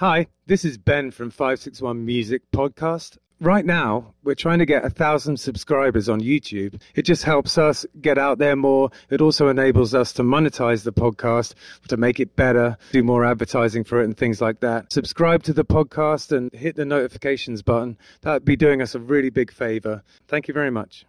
Hi, this is Ben from 561 Music Podcast. Right now, we're trying to get 1,000 subscribers on YouTube. It just helps us get out there more. It also enables us to monetize the podcast, to make it better, do more advertising for it and things like that. Subscribe to the podcast and hit the notifications button. That'd be doing us a really big favor. Thank you very much.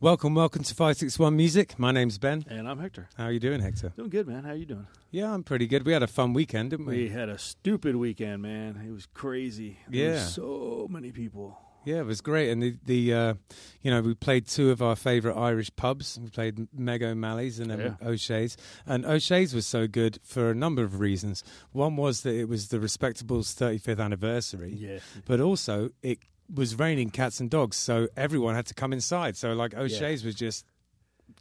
Welcome to 561 Music. My name's Ben. And I'm Hector. How are you doing, Hector? Doing good, man. How are you doing? Yeah, I'm pretty good. We had a fun weekend, didn't we? We had a stupid weekend, man. It was crazy. There were so many people. Yeah, it was great. And we played two of our favorite Irish pubs. We played Meg O'Malley's and then O'Shea's. And O'Shea's was so good for a number of reasons. One was that it was the Respectables' 35th anniversary. Yeah. But also, it was raining cats and dogs, so everyone had to come inside. So, like, O'Shea's was just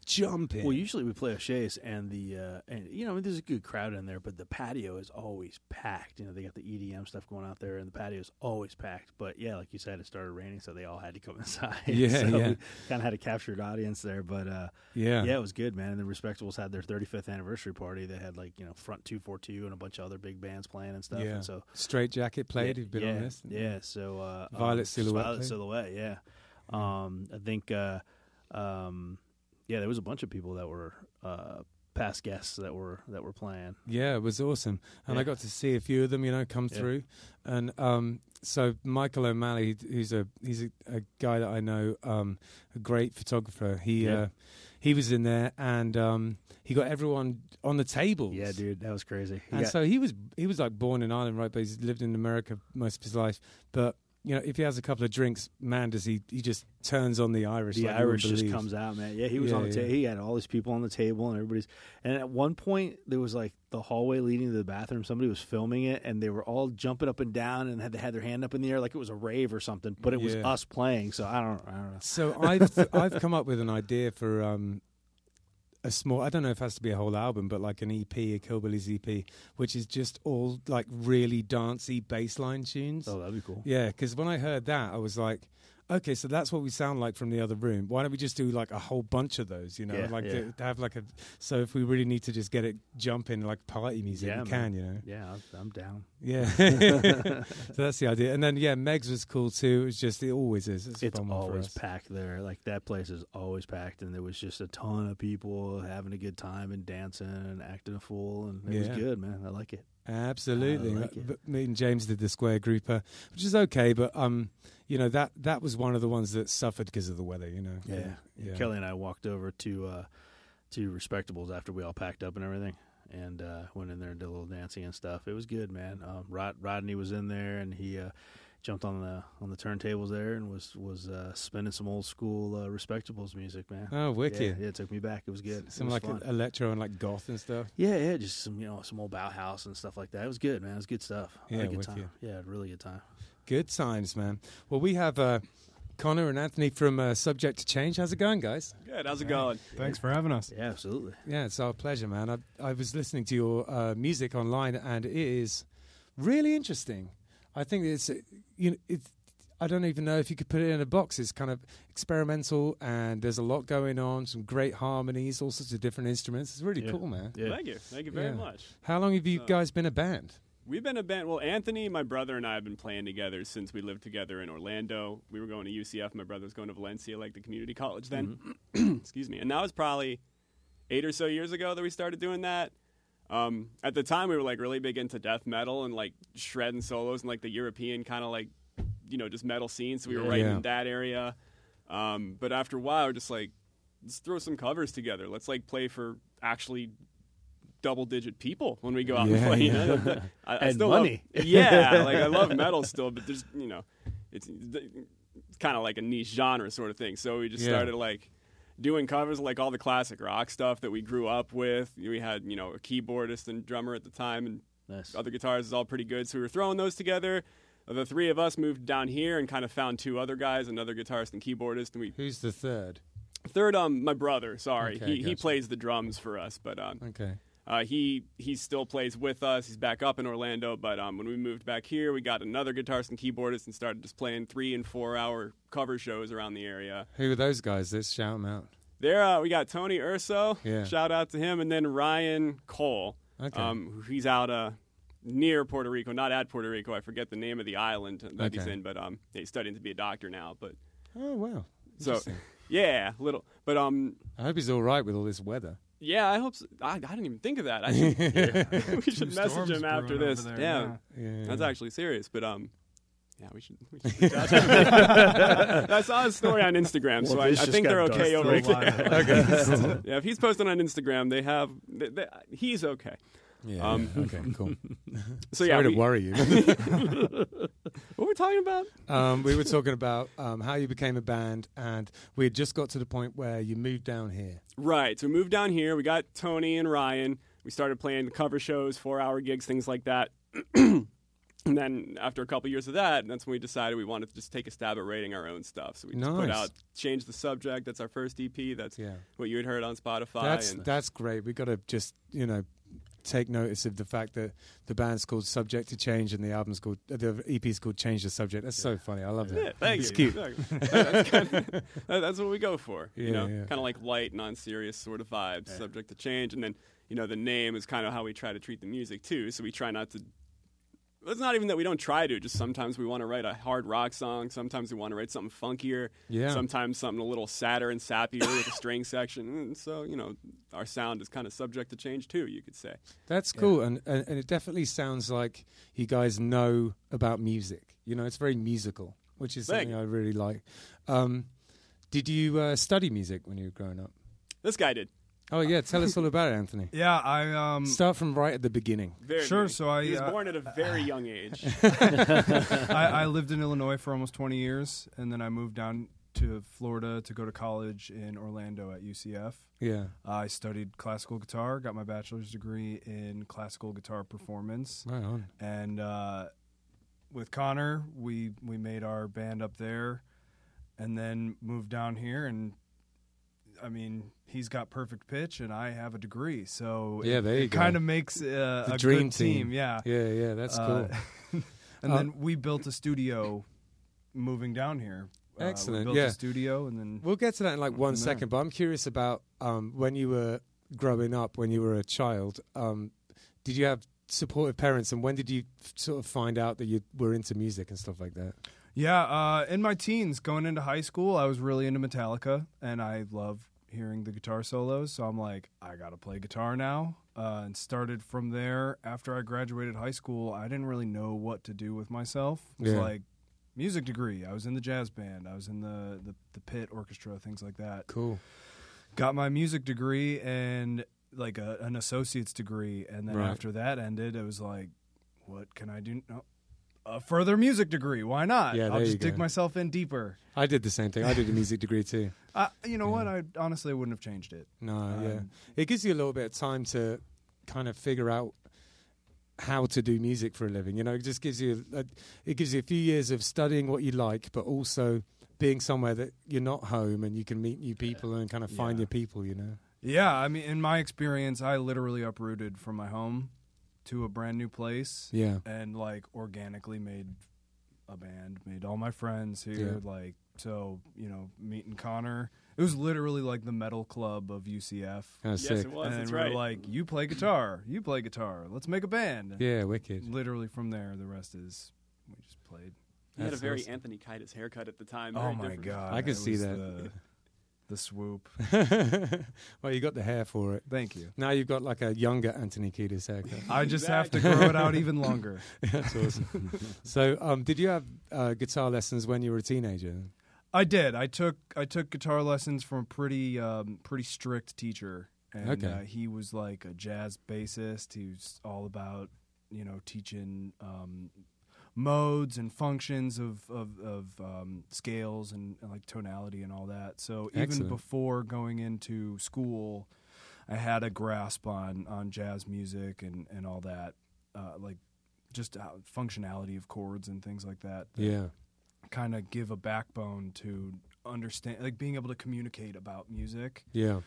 jumping. Well, usually we play O'Shea's, and there's a good crowd in there, but the patio is always packed. You know, they got the EDM stuff going out there, and the patio is always packed. But yeah, like you said, it started raining, so they all had to come inside. Yeah, so we kind of had a captured audience there, but it was good, man. And the Respectables had their 35th anniversary party. They had Front 242 and a bunch of other big bands playing and stuff. Yeah, and so Straight Jacket played. You've been on this. Yeah, so Violet Silhouette. Yeah, I think. Yeah, there was a bunch of people that were past guests that were playing. Yeah, it was awesome. And I got to see a few of them, come through. And so Michael O'Malley, he's a guy that I know, a great photographer. He was in there, and he got everyone on the tables. Yeah, dude, that was crazy. So he was like born in Ireland, right? But he's lived in America most of his life. But if he has a couple of drinks, man, does he just turns on the Irish. The Irish just comes out, man. Yeah, he was on the table. He had all these people on the table, and everybody's. And at one point, there was the hallway leading to the bathroom. Somebody was filming it, and they were all jumping up and down, and they had their hand up in the air like it was a rave or something. But it was us playing, so I don't know. So I've come up with an idea for a small, I don't know if it has to be a whole album, but like an EP, a Killbillies EP, which is just all like really dancey bassline tunes. Oh, that'd be cool. Yeah, because when I heard that, I was like, okay, so that's what we sound like from the other room. Why don't we just do like a whole bunch of those? So if we really need to just get it jumping like party music, we can, Yeah, I'm down. Yeah, so that's the idea. And then Meg's was cool too. It was just it always is. It's always packed there. Like that place is always packed, and there was just a ton of people having a good time and dancing and acting a fool, and it was good, man. I like it. Absolutely. Me and James did the Square Grouper, which is okay, but that was one of the ones that suffered because of the weather, Kelly and I walked over to Respectables after we all packed up and everything, and went in there and did a little dancing and stuff. It was good, man. Rodney was in there, and he jumped on the turntables there and was spinning some old school Respectables music, man. Oh, wicked! Yeah, it took me back. It was good. Some was like electro and like goth and stuff. Yeah, just some some old Bauhaus and stuff like that. It was good, man. It was good stuff. Yeah, I had a good time. Yeah, really good time. Good times, man. Well, we have Connor and Anthony from Subject to Change. How's it going, guys? Good. How's it going? Thanks for having us. Yeah, absolutely. Yeah, it's our pleasure, man. I was listening to your music online, and it is really interesting. I think I don't even know if you could put it in a box. It's kind of experimental, and there's a lot going on, some great harmonies, all sorts of different instruments. It's really cool, man. Yeah. Thank you very much. How long have you guys been a band? We've been a band. Well, Anthony, my brother, and I have been playing together since we lived together in Orlando. We were going to UCF. My brother was going to Valencia, like the community college then. Mm-hmm. Excuse me. And that was probably 8 or so years ago that we started doing that. At the time, we were really big into death metal and shredding solos and the European kind of just metal scene. So we were writing in that area. But after a while, we were just let's throw some covers together. Let's play for actually double-digit people when we go out and play. Yeah. I still money. I love metal still, but there's it's kind of a niche genre sort of thing. So we just started doing covers all the classic rock stuff that we grew up with. We had, a keyboardist and drummer at the time, and other guitarists is all pretty good. So we were throwing those together. The three of us moved down here and kind of found two other guys, another guitarist and keyboardist. And we. Who's the third? Third, my brother. Sorry, okay, he plays the drums for us, but okay. He still plays with us. He's back up in Orlando, but when we moved back here, we got another guitarist and keyboardist and started just playing 3 and 4 hour cover shows around the area. Who are those guys? Let's shout them out. There, we got Tony Urso. Yeah. Shout out to him, and then Ryan Cole. Okay. He's out near Puerto Rico, not at Puerto Rico. I forget the name of the island that he's in, but he's studying to be a doctor now. But oh wow, so yeah, little. But I hope he's all right with all this weather. Yeah, I hope so. I didn't even think of that. We should message him after this. Yeah, that's actually serious. But yeah, we should I saw his story on Instagram, well, so I think they're okay over there. Okay. Yeah, if he's posting on Instagram, he's okay. Yeah. Okay. Cool. So yeah, sorry to worry you. What were we talking about? We were talking about how you became a band, and we had just got to the point where you moved down here. Right. So we moved down here. We got Tony and Ryan. We started playing cover shows, 4 hour gigs, things like that. And then after a couple years of that, that's when we decided we wanted to just take a stab at writing our own stuff. So we just put out Change the Subject. That's our first EP. That's what you had heard on Spotify. That's great. We got to just take notice of the fact that the band's called Subject to Change and the album's called the EP's called Change the Subject. That's so funny. I love that. Thank it's you. Cute. That's what we go for. Kind of like light, non-serious sort of vibes. Yeah. Subject to Change, and then the name is kind of how we try to treat the music too. So we try not to. It's not even that we don't try to. Just sometimes we want to write a hard rock song. Sometimes we want to write something funkier. Yeah. Sometimes something a little sadder and sappier with a string section. And so our sound is kind of subject to change too. You could say that's cool, and it definitely sounds like you guys know about music. It's very musical, which is something I really like. Did you study music when you were growing up? This guy did. Oh, yeah. Tell us all about it, Anthony. Yeah, I... start from right at the beginning. Sure, so I... He was born at a very young age. I lived in Illinois for almost 20 years, and then I moved down to Florida to go to college in Orlando at UCF. Yeah. I studied classical guitar, got my bachelor's degree in classical guitar performance. Right on. And with Connor, we made our band up there, and then moved down here and... I mean, he's got perfect pitch, and I have a degree, so it kind of makes a dream good team. Yeah, that's cool. And then we built a studio moving down here. Excellent, we built a studio, and then... We'll get to that in like 1 second, but I'm curious about when you were growing up, when you were a child, did you have supportive parents, and when did you sort of find out that you were into music and stuff like that? Yeah, in my teens, going into high school, I was really into Metallica, and I love hearing the guitar solos, so I'm like, I gotta play guitar now, and started from there. After I graduated high school, I didn't really know what to do with myself. It was like, music degree, I was in the jazz band, I was in the pit orchestra, things like that. Cool. Got my music degree and like an associate's degree, and then after that ended, it was like, what can I do? No. A further music degree. Why not? Yeah, I'll just dig myself in deeper. I did the same thing. I did a music degree too. What? I honestly wouldn't have changed it. No, It gives you a little bit of time to kind of figure out how to do music for a living. It just gives you a few years of studying what you like, but also being somewhere that you're not home and you can meet new people and kind of find your people, Yeah, I mean, in my experience, I literally uprooted from my home to a brand new place, and like organically made a band, made all my friends here, meeting Connor. It was literally like the metal club of UCF. Yes, it was. And we were like, you play guitar, let's make a band. Yeah, wicked. Literally from there, the rest is we just played. He had a very awesome Anthony Kiedis haircut at the time. Oh my god, I could see that. The swoop. Well, you got the hair for it. Thank you. Now you've got like a younger Anthony Kiedis haircut. I just have to grow it out even longer. That's awesome. So did you have guitar lessons when you were a teenager? I did. I took guitar lessons from a pretty strict teacher. And he was like a jazz bassist. He was all about, teaching modes and functions of scales and like tonality and all that. So even before going into school, I had a grasp on jazz music and all that, like just functionality of chords and things like that. Kind of give a backbone to understand, like being able to communicate about music. Yeah.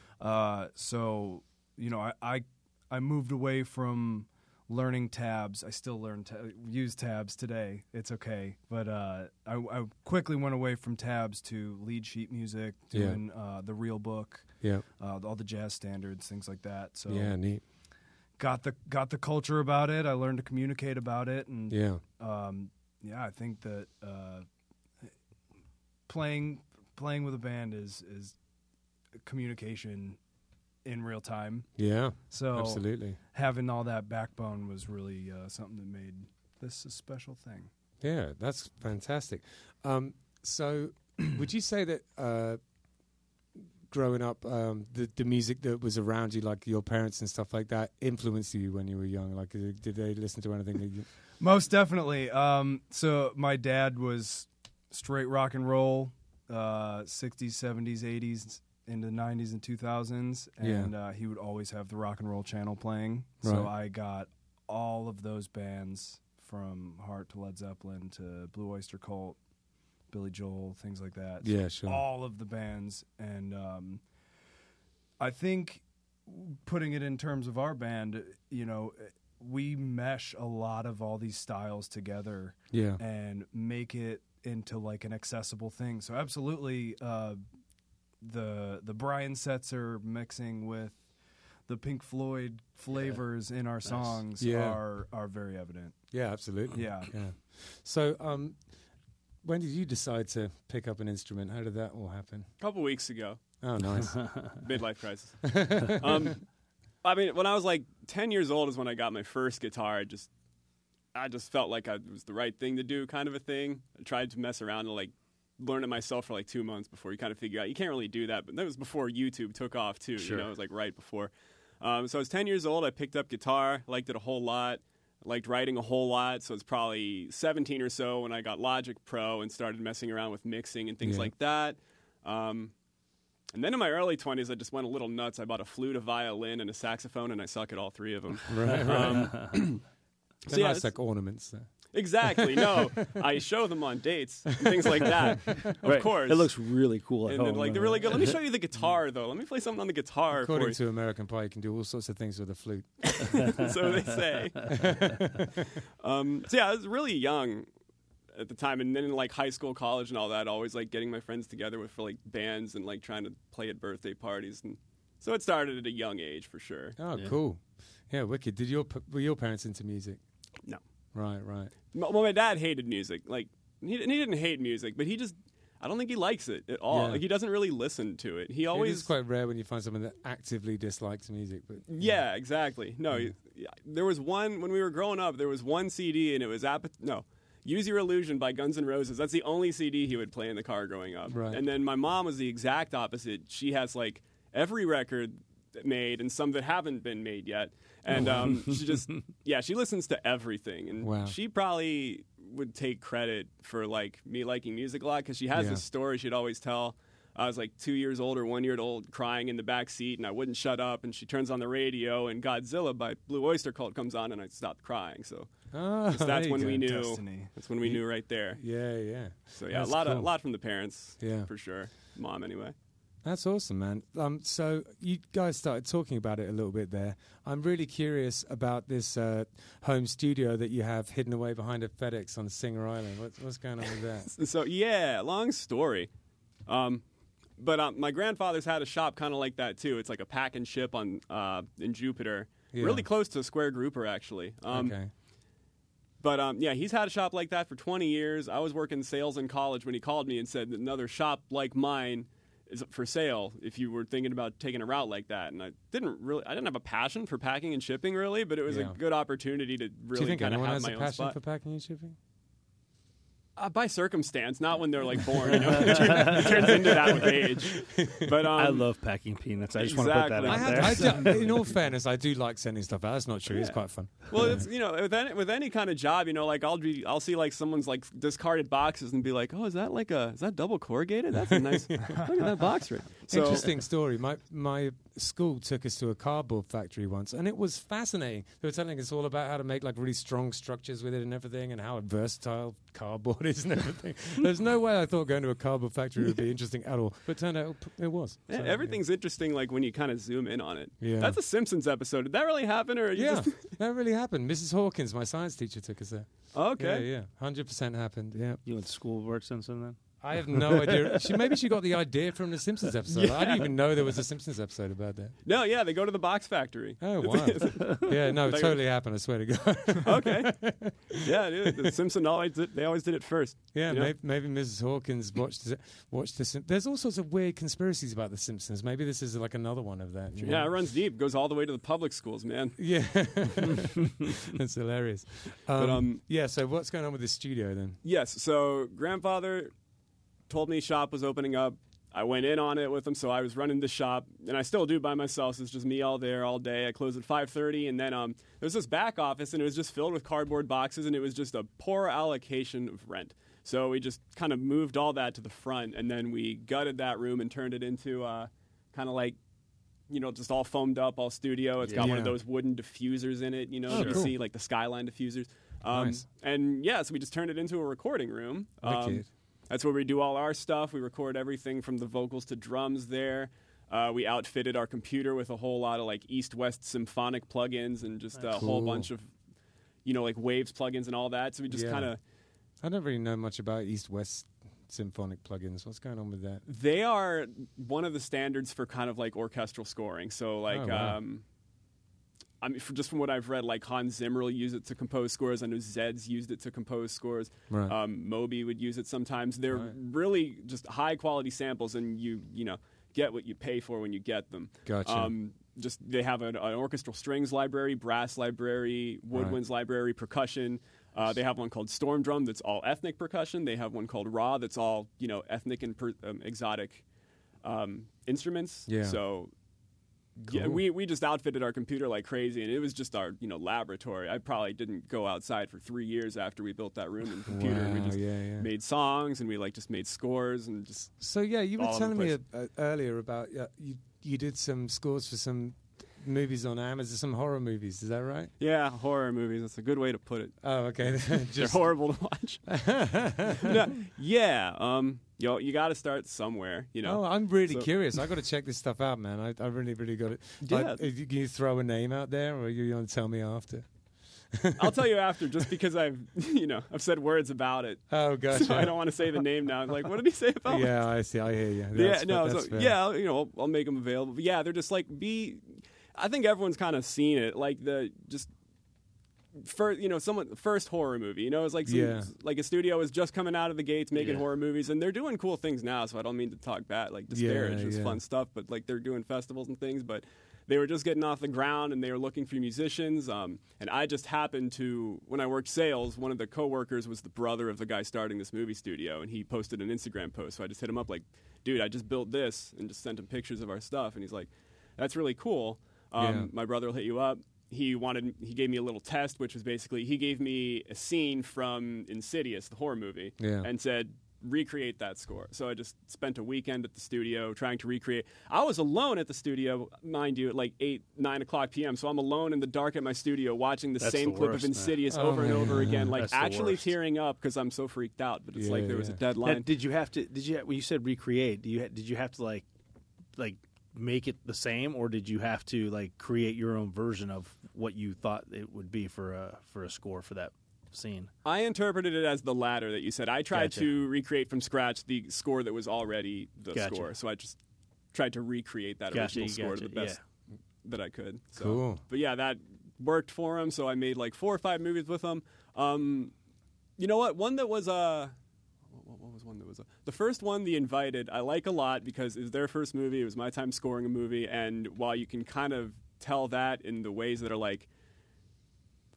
So, you know, I moved away from learning tabs. I still learn use tabs today. It's okay. But I quickly went away from tabs to lead sheet music, doing the real book, all the jazz standards, things like that. So yeah, neat. Got the culture about it. I learned to communicate about it, and I think that playing with a band is communication in real time. Yeah, so absolutely. Having all that backbone was really something that made this a special thing. Yeah, that's fantastic. So would you say that growing up, the music that was around you, like your parents and stuff like that, influenced you when you were young? Like, did they listen to anything? Most definitely. So my dad was straight rock and roll, 60s, 70s, 80s, into the 90s and 2000s, and he would always have the rock and roll channel playing. Right. So I got all of those bands, from Heart to Led Zeppelin to Blue Oyster Cult, Billy Joel, things like that. So yeah, sure. All of the bands, and I think putting it in terms of our band, you know, we mesh a lot of all these styles together, and make it into like an accessible thing. So absolutely, the Brian Setzer mixing with the Pink Floyd flavors in our songs are very evident. Yeah, absolutely. Yeah. So, when did you decide to pick up an instrument? How did that all happen? A couple weeks ago. Oh, nice. Midlife crisis. I mean, when I was like 10 years old is when I got my first guitar. I just felt like it was the right thing to do, kind of a thing. I tried to mess around and like learn it myself for like 2 months before you kind of figure out you can't really do that. But that was before YouTube took off too. Sure. You know, it was like right before. So I was 10 years old. I picked up guitar. Liked it a whole lot. Liked writing a whole lot, so it's probably 17 or so when I got Logic Pro and started messing around with mixing and things like that. And then in my early 20s, I just went a little nuts. I bought a flute, a violin, and a saxophone, and I suck at all three of them. So yeah, nice, like ornaments there. Exactly. No, I show them on dates and things like that. Of course, it looks really cool. At and home, like they're really good. Let me show you the guitar, though. Let me play something on the guitar. According to American Pie, you can do all sorts of things with a flute. So they say. So yeah, I was really young at the time, and then in like high school, college, and all that, always like getting my friends together with for like bands and like trying to play at birthday parties, and so it started at a young age for sure. Oh, cool. Yeah, wicked. Were your parents into music? No. Right. Well, my dad hated music. Like, he didn't hate music, but he just, I don't think he likes it at all. Yeah. Like, he doesn't really listen to it. He always. It is quite rare when you find someone that actively dislikes music. But yeah, exactly. No, there was one, when we were growing up, there was one CD, and it was Use Your Illusion by Guns N' Roses. That's the only CD he would play in the car growing up. Right. And then my mom was the exact opposite. She has, like, every record made and some that haven't been made yet. And she just, she listens to everything. And she probably would take credit for, like, me liking music a lot because she has this story she'd always tell. I was, like, 2 years old or 1 year old crying in the back seat, and I wouldn't shut up. And she turns on the radio, and Godzilla by Blue Oyster Cult comes on, and I stopped crying. So that's when we knew. Destiny. That's when we knew right there. Yeah. So, yeah, that's a lot from the parents for sure. Mom, anyway. That's awesome, man. So you guys started talking about it a little bit there. I'm really curious about this home studio that you have hidden away behind a FedEx on Singer Island. What's going on with that? So, long story. But my grandfather's had a shop kind of like that, too. It's like a pack and ship in Jupiter. Yeah. Really close to Square Grouper, actually. Okay. But, he's had a shop like that for 20 years. I was working sales in college when he called me and said another shop like mine is for sale if you were thinking about taking a route like that. And I didn't have a passion for packing and shipping really, but it was a good opportunity to really kind of have my own spot. Do you think anyone has a passion for packing and shipping? By circumstance, not when they're like born. You know? It turns into that with age. But I love packing peanuts. I just want to put that out there. In all fairness, I do like sending stuff out. That's not true. Yeah. It's quite fun. Well, it's with any kind of job, you know, like I'll see like someone's like discarded boxes and be like, oh, is that double corrugated? That's a nice look at that box right. So, interesting story. My school took us to a cardboard factory once, and it was fascinating. They were telling us all about how to make like really strong structures with it and everything, and how versatile cardboard is and everything. There's no way I thought going to a cardboard factory would be interesting at all, but turned out it was. Yeah, so, everything's interesting, like when you kind of zoom in on it. Yeah. That's a Simpsons episode. Did that really happen, or that really happened? Mrs. Hawkins, my science teacher, took us there. Okay, 100% happened. Yeah, you went to school work since then. I have no idea. Maybe she got the idea from the Simpsons episode. Yeah. I didn't even know there was a Simpsons episode about that. No, yeah, they go to the box factory. Oh, wow. Yeah, no, it totally happened, I swear to God. Okay. Yeah, dude, the Simpsons, they always did it first. Yeah, maybe Mrs. Hawkins watched the Simpsons. There's all sorts of weird conspiracies about the Simpsons. Maybe this is like another one of that. Yeah, it runs deep. Goes all the way to the public schools, man. Yeah. That's hilarious. Yeah, so what's going on with this studio then? Yes, so grandfather told me shop was opening up. I went in on it with him, so I was running the shop, and I still do by myself, so it's just me all there all day. I close at 5:30, and then there's this back office, and it was just filled with cardboard boxes, and it was just a poor allocation of rent. So we just kind of moved all that to the front, and then we gutted that room and turned it into kind of like, you know, just all foamed up, all studio. It's got one of those wooden diffusers in it, you know, you see like the Skyline diffusers. Nice. And yeah, so we just turned it into a recording room. That's where we do all our stuff. We record everything from the vocals to drums there. We outfitted our computer with a whole lot of like East West Symphonic plugins and just a whole bunch of, you know, like Waves plugins and all that. So we just kind of... I don't really know much about East West Symphonic plugins. What's going on with that? They are one of the standards for kind of like orchestral scoring. So like... I mean, just from what I've read, like Hans Zimmer will use it to compose scores. I know Zed's used it to compose scores. Right. Moby would use it sometimes. They're really just high-quality samples, and you know, get what you pay for when you get them. Gotcha. Just they have an orchestral strings library, brass library, woodwinds library, percussion. They have one called Storm Drum that's all ethnic percussion. They have one called Raw that's all, you know, ethnic and exotic instruments. Yeah. So. Cool. Yeah, we just outfitted our computer like crazy, and it was just our, you know, laboratory. I probably didn't go outside for 3 years after we built that room and computer. Wow, we just made songs, and we like just made scores and just. So yeah, you were telling me earlier about you did some scores for some movies on Amazon, some horror movies. Is that right? Yeah, horror movies. That's a good way to put it. Oh, okay. They're horrible to watch. No, yeah. Yo, you got to start somewhere, you know. Oh, I'm really curious. I got to check this stuff out, man. I really, really got it. Yeah. Can you throw a name out there, or you going to tell me after? I'll tell you after, just because I've said words about it. Oh, gotcha. So I don't want to say the name now. I'm like, what did he say about it? Yeah, I see. I hear you. I'll make them available. But yeah, they're just like I think everyone's kind of seen it, like first horror movie, you know, it's like like a studio is just coming out of the gates making horror movies, and they're doing cool things now. So I don't mean to talk bad, like disparage this fun stuff, but like they're doing festivals and things. But they were just getting off the ground, and they were looking for musicians. And I just happened to, when I worked sales, one of the coworkers was the brother of the guy starting this movie studio, and he posted an Instagram post. So I just hit him up, like, dude, I just built this, and just sent him pictures of our stuff. And he's like, that's really cool. My brother will hit you up. He gave me a little test, which was basically he gave me a scene from Insidious, the horror movie, and said, recreate that score. So I just spent a weekend at the studio trying to recreate. I was alone at the studio, mind you, at like 8, 9 o'clock p.m., so I'm alone in the dark at my studio watching the same clip of Insidious over and over again, like that's actually tearing up because I'm so freaked out, but it's like there was a deadline. Now, when you said recreate, did you have to like make it the same, or did you have to like create your own version of what you thought it would be for a score for that scene? I interpreted it as the latter that you said. I tried to recreate from scratch the score that was already the score, so I just tried to recreate that original score to the best that I could. So. Cool. But yeah, that worked for him, so I made like 4 or 5 movies with him. You know what? One that was the first one, The Invited, I like a lot because it was their first movie. It was my time scoring a movie, and while you can kind of tell that in the ways that are like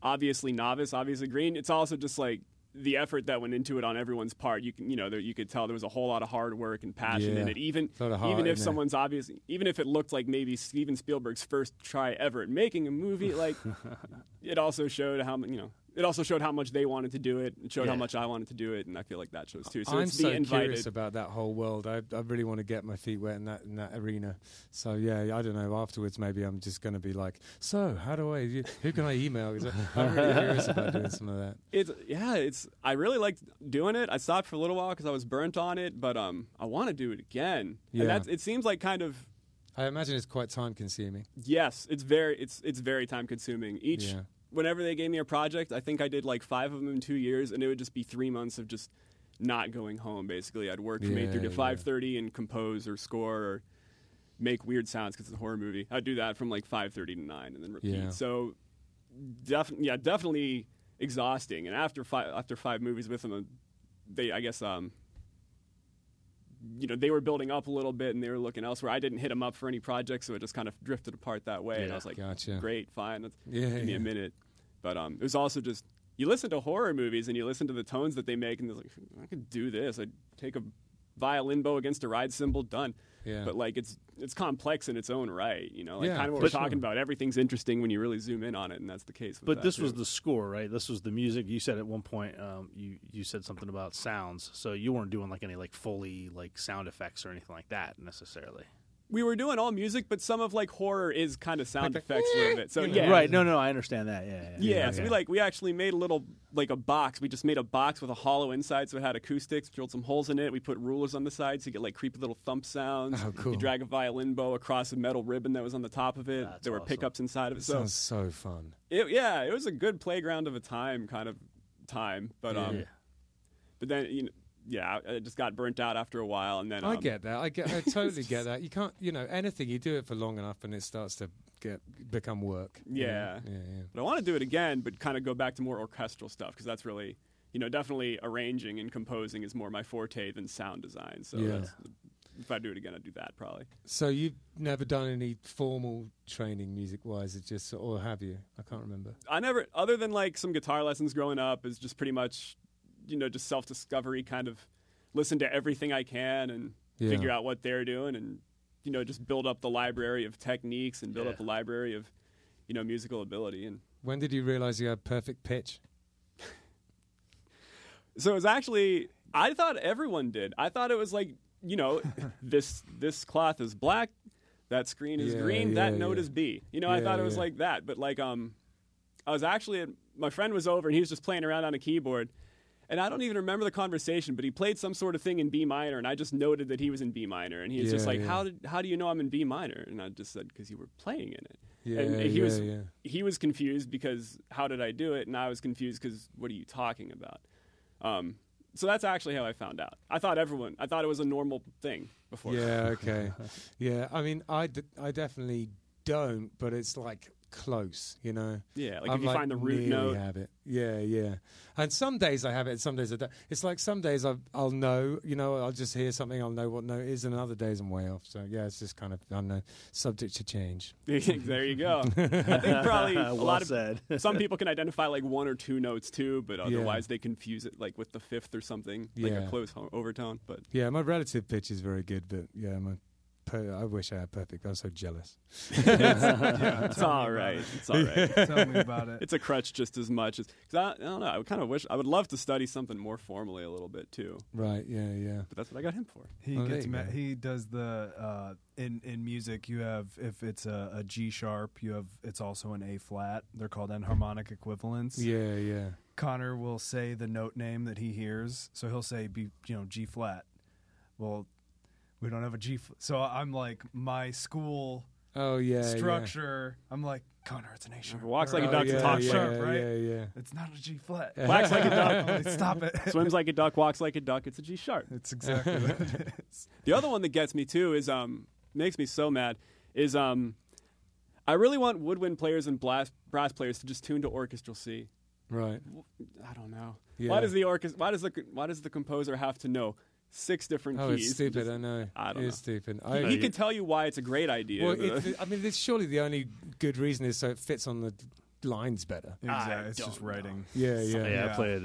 obviously novice, obviously green, it's also just like the effort that went into it on everyone's part. You can, you know, you could tell there was a whole lot of hard work and passion in it. Even if it looked like maybe Steven Spielberg's first try ever at making a movie, like it also showed how, you know, It also showed how much they wanted to do it. It showed how much I wanted to do it, and I feel like that shows too. So I'm curious about that whole world. I really want to get my feet wet in that arena. So yeah, I don't know. Afterwards, maybe I'm just going to be like, so how do I? Who can I email? I'm really curious about doing some of that. I really liked doing it. I stopped for a little while because I was burnt on it, but I want to do it again. Yeah, and it seems like kind of. I imagine it's quite time consuming. Yes, it's very time consuming. Whenever they gave me a project, I think I did like 5 of them in 2 years, and it would just be 3 months of just not going home, basically. I'd work from 8:30 to 5:30 and compose or score or make weird sounds because it's a horror movie. I'd do that from like 5:30 to 9 and then repeat. Yeah. So definitely exhausting. And after five movies with them, they, I guess, they were building up a little bit and they were looking elsewhere. I didn't hit them up for any projects, so it just kind of drifted apart that way. Yeah, and I was like, gotcha. Great, fine. Give me a minute. But it was also just, you listen to horror movies and you listen to the tones that they make, and they're like, I could do this. I'd take a violin bow against a ride cymbal, done. Yeah. But like it's complex in its own right, kind of what we're talking about. Everything's interesting when you really zoom in on it, and that's the case. But this was the score, right? This was the music. You said at one point, you said something about sounds, so you weren't doing like any like Foley like sound effects or anything like that necessarily. We were doing all music, but some of like horror is kind of sound effects a little bit. So right. No, I understand that. Yeah. So we actually made a little like a box. We just made a box with a hollow inside, so it had acoustics. Drilled some holes in it. We put rulers on the side, so you get like creepy little thump sounds. Oh, cool. You drag a violin bow across a metal ribbon that was on the top of it. There were pickups inside of it. So sounds so fun. It was a good playground of a time, but but then Yeah, I just got burnt out after a while, and then I get that. I totally get that. You can't, anything you do it for long enough, and it starts to become work. Yeah. But I want to do it again, but kind of go back to more orchestral stuff, because that's really, definitely arranging and composing is more my forte than sound design. So if I do it again, I'd do that probably. So you've never done any formal training music-wise, or have you? I can't remember. I never, other than like some guitar lessons growing up, is just pretty much. Just self-discovery, kind of listen to everything I can and figure out what they're doing, and, just build up the library of techniques and build up the library of, musical ability. And when did you realize you had perfect pitch? So it was actually, I thought everyone did. I thought it was like, this cloth is black, that screen is green, that note is B. I thought it was like that. But like, I was actually, my friend was over and he was just playing around on a keyboard. And I don't even remember the conversation, but he played some sort of thing in B minor, and I just noted that he was in B minor. And he was just like, how do you know I'm in B minor? And I just said, because you were playing in it. He was confused because how did I do it? And I was confused because what are you talking about? So that's actually how I found out. I thought it was a normal thing before. Yeah, okay. I mean, I definitely don't, but it's like... close, I'm if you find the root note, have it. And some days I have it, and some days I don't. It's like some days I'll know, I'll just hear something, I'll know what note it is, and other days I'm way off. So it's just kind of, I don't know, subject to change. There you go. I think probably a lot of some people can identify like one or two notes too, but otherwise they confuse it like with the fifth or something, like a close overtone. But my relative pitch is very good, but my. I wish I had perfect. I'm so jealous. It's all right. It's all right. Tell me about it. It's a crutch just as much as. Cause I don't know. I kind of wish. I would love to study something more formally a little bit too. Right. Yeah. But that's what I got him for. He does the in music. You have, if it's a G sharp, you have, it's also an A flat. They're called enharmonic equivalents. Yeah. Connor will say the note name that he hears, so he'll say B, G flat. Well. We don't have a G. So I'm like, my school structure. Yeah. I'm like, Connor, it's an A sharp. Walks like a duck, talks sharp, right? Yeah. It's not a G flat. Walks like a duck. Stop it. Swims like a duck, walks like a duck. It's a G sharp. It's exactly what it is. The other one that gets me too is, makes me so mad, is I really want woodwind players and brass players to just tune to orchestral C. Right. I don't know. Yeah. Why does the composer have to know 6 different keys? It's stupid. Just, I know. I don't know. It's stupid. He can tell you why it's a great idea. Well, surely the only good reason is so it fits on the lines better. Exactly. It's just writing. Yeah. I played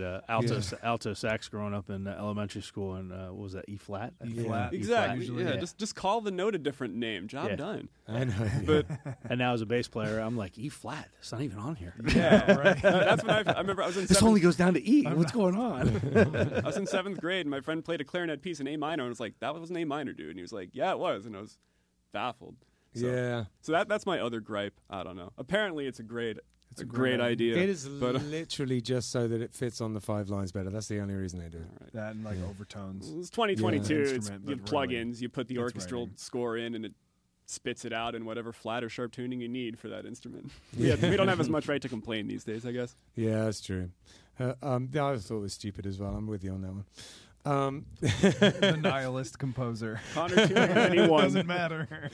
alto sax growing up in elementary school, and what was that, E-flat? E-flat. Exactly. E-flat. Yeah. Just call the note a different name. Job done. I know. But and now as a bass player, I'm like, E-flat. It's not even on here. Yeah, right. That's when I remember I was in seventh. This only goes down to E. What's going on? I was in seventh grade, and my friend played a clarinet piece in A minor, and I was like, that was an A minor, dude. And he was like, yeah, it was. And I was baffled. So, so that's my other gripe. I don't know. Apparently, it's a great, idea. It is literally just so that it fits on the five lines better. That's the only reason they do it. Right. That and overtones. Well, it's 2022. It's plugins. You put the orchestral score in, and it spits it out in whatever flat or sharp tuning you need for that instrument. We don't have as much right to complain these days, I guess. Yeah, that's true. I thought it was stupid as well. I'm with you on that one. The nihilist composer. Connor too, anyone. Doesn't matter.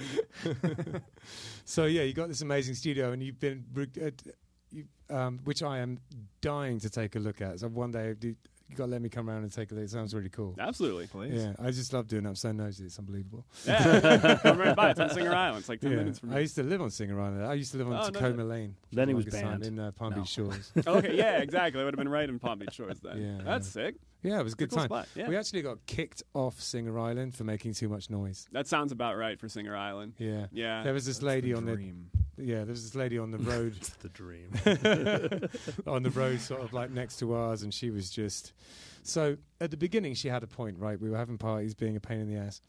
So you got this amazing studio, and you've been, which I am dying to take a look at. So one day, you got to let me come around and take a look. It sounds really cool. Absolutely, please. Yeah, I just love doing it. I'm so nosy. It's unbelievable. Yeah, come right by. It's on Singer Island. It's like 10 minutes from here. I used to live on Singer Island. I used to live on Tacoma Lane. Then he was banned in Palm Beach Shores. Okay, yeah, exactly. I would have been right in Palm Beach Shores then. Yeah, that's sick. Yeah, it was a good time. Spot, yeah. We actually got kicked off Singer Island for making too much noise. That sounds about right for Singer Island. Yeah, yeah. There was this lady on the dream. There was this lady on the road. It's the dream. On the road, sort of like next to ours, and she was just. So at the beginning, she had a point, right? We were having parties, being a pain in the ass.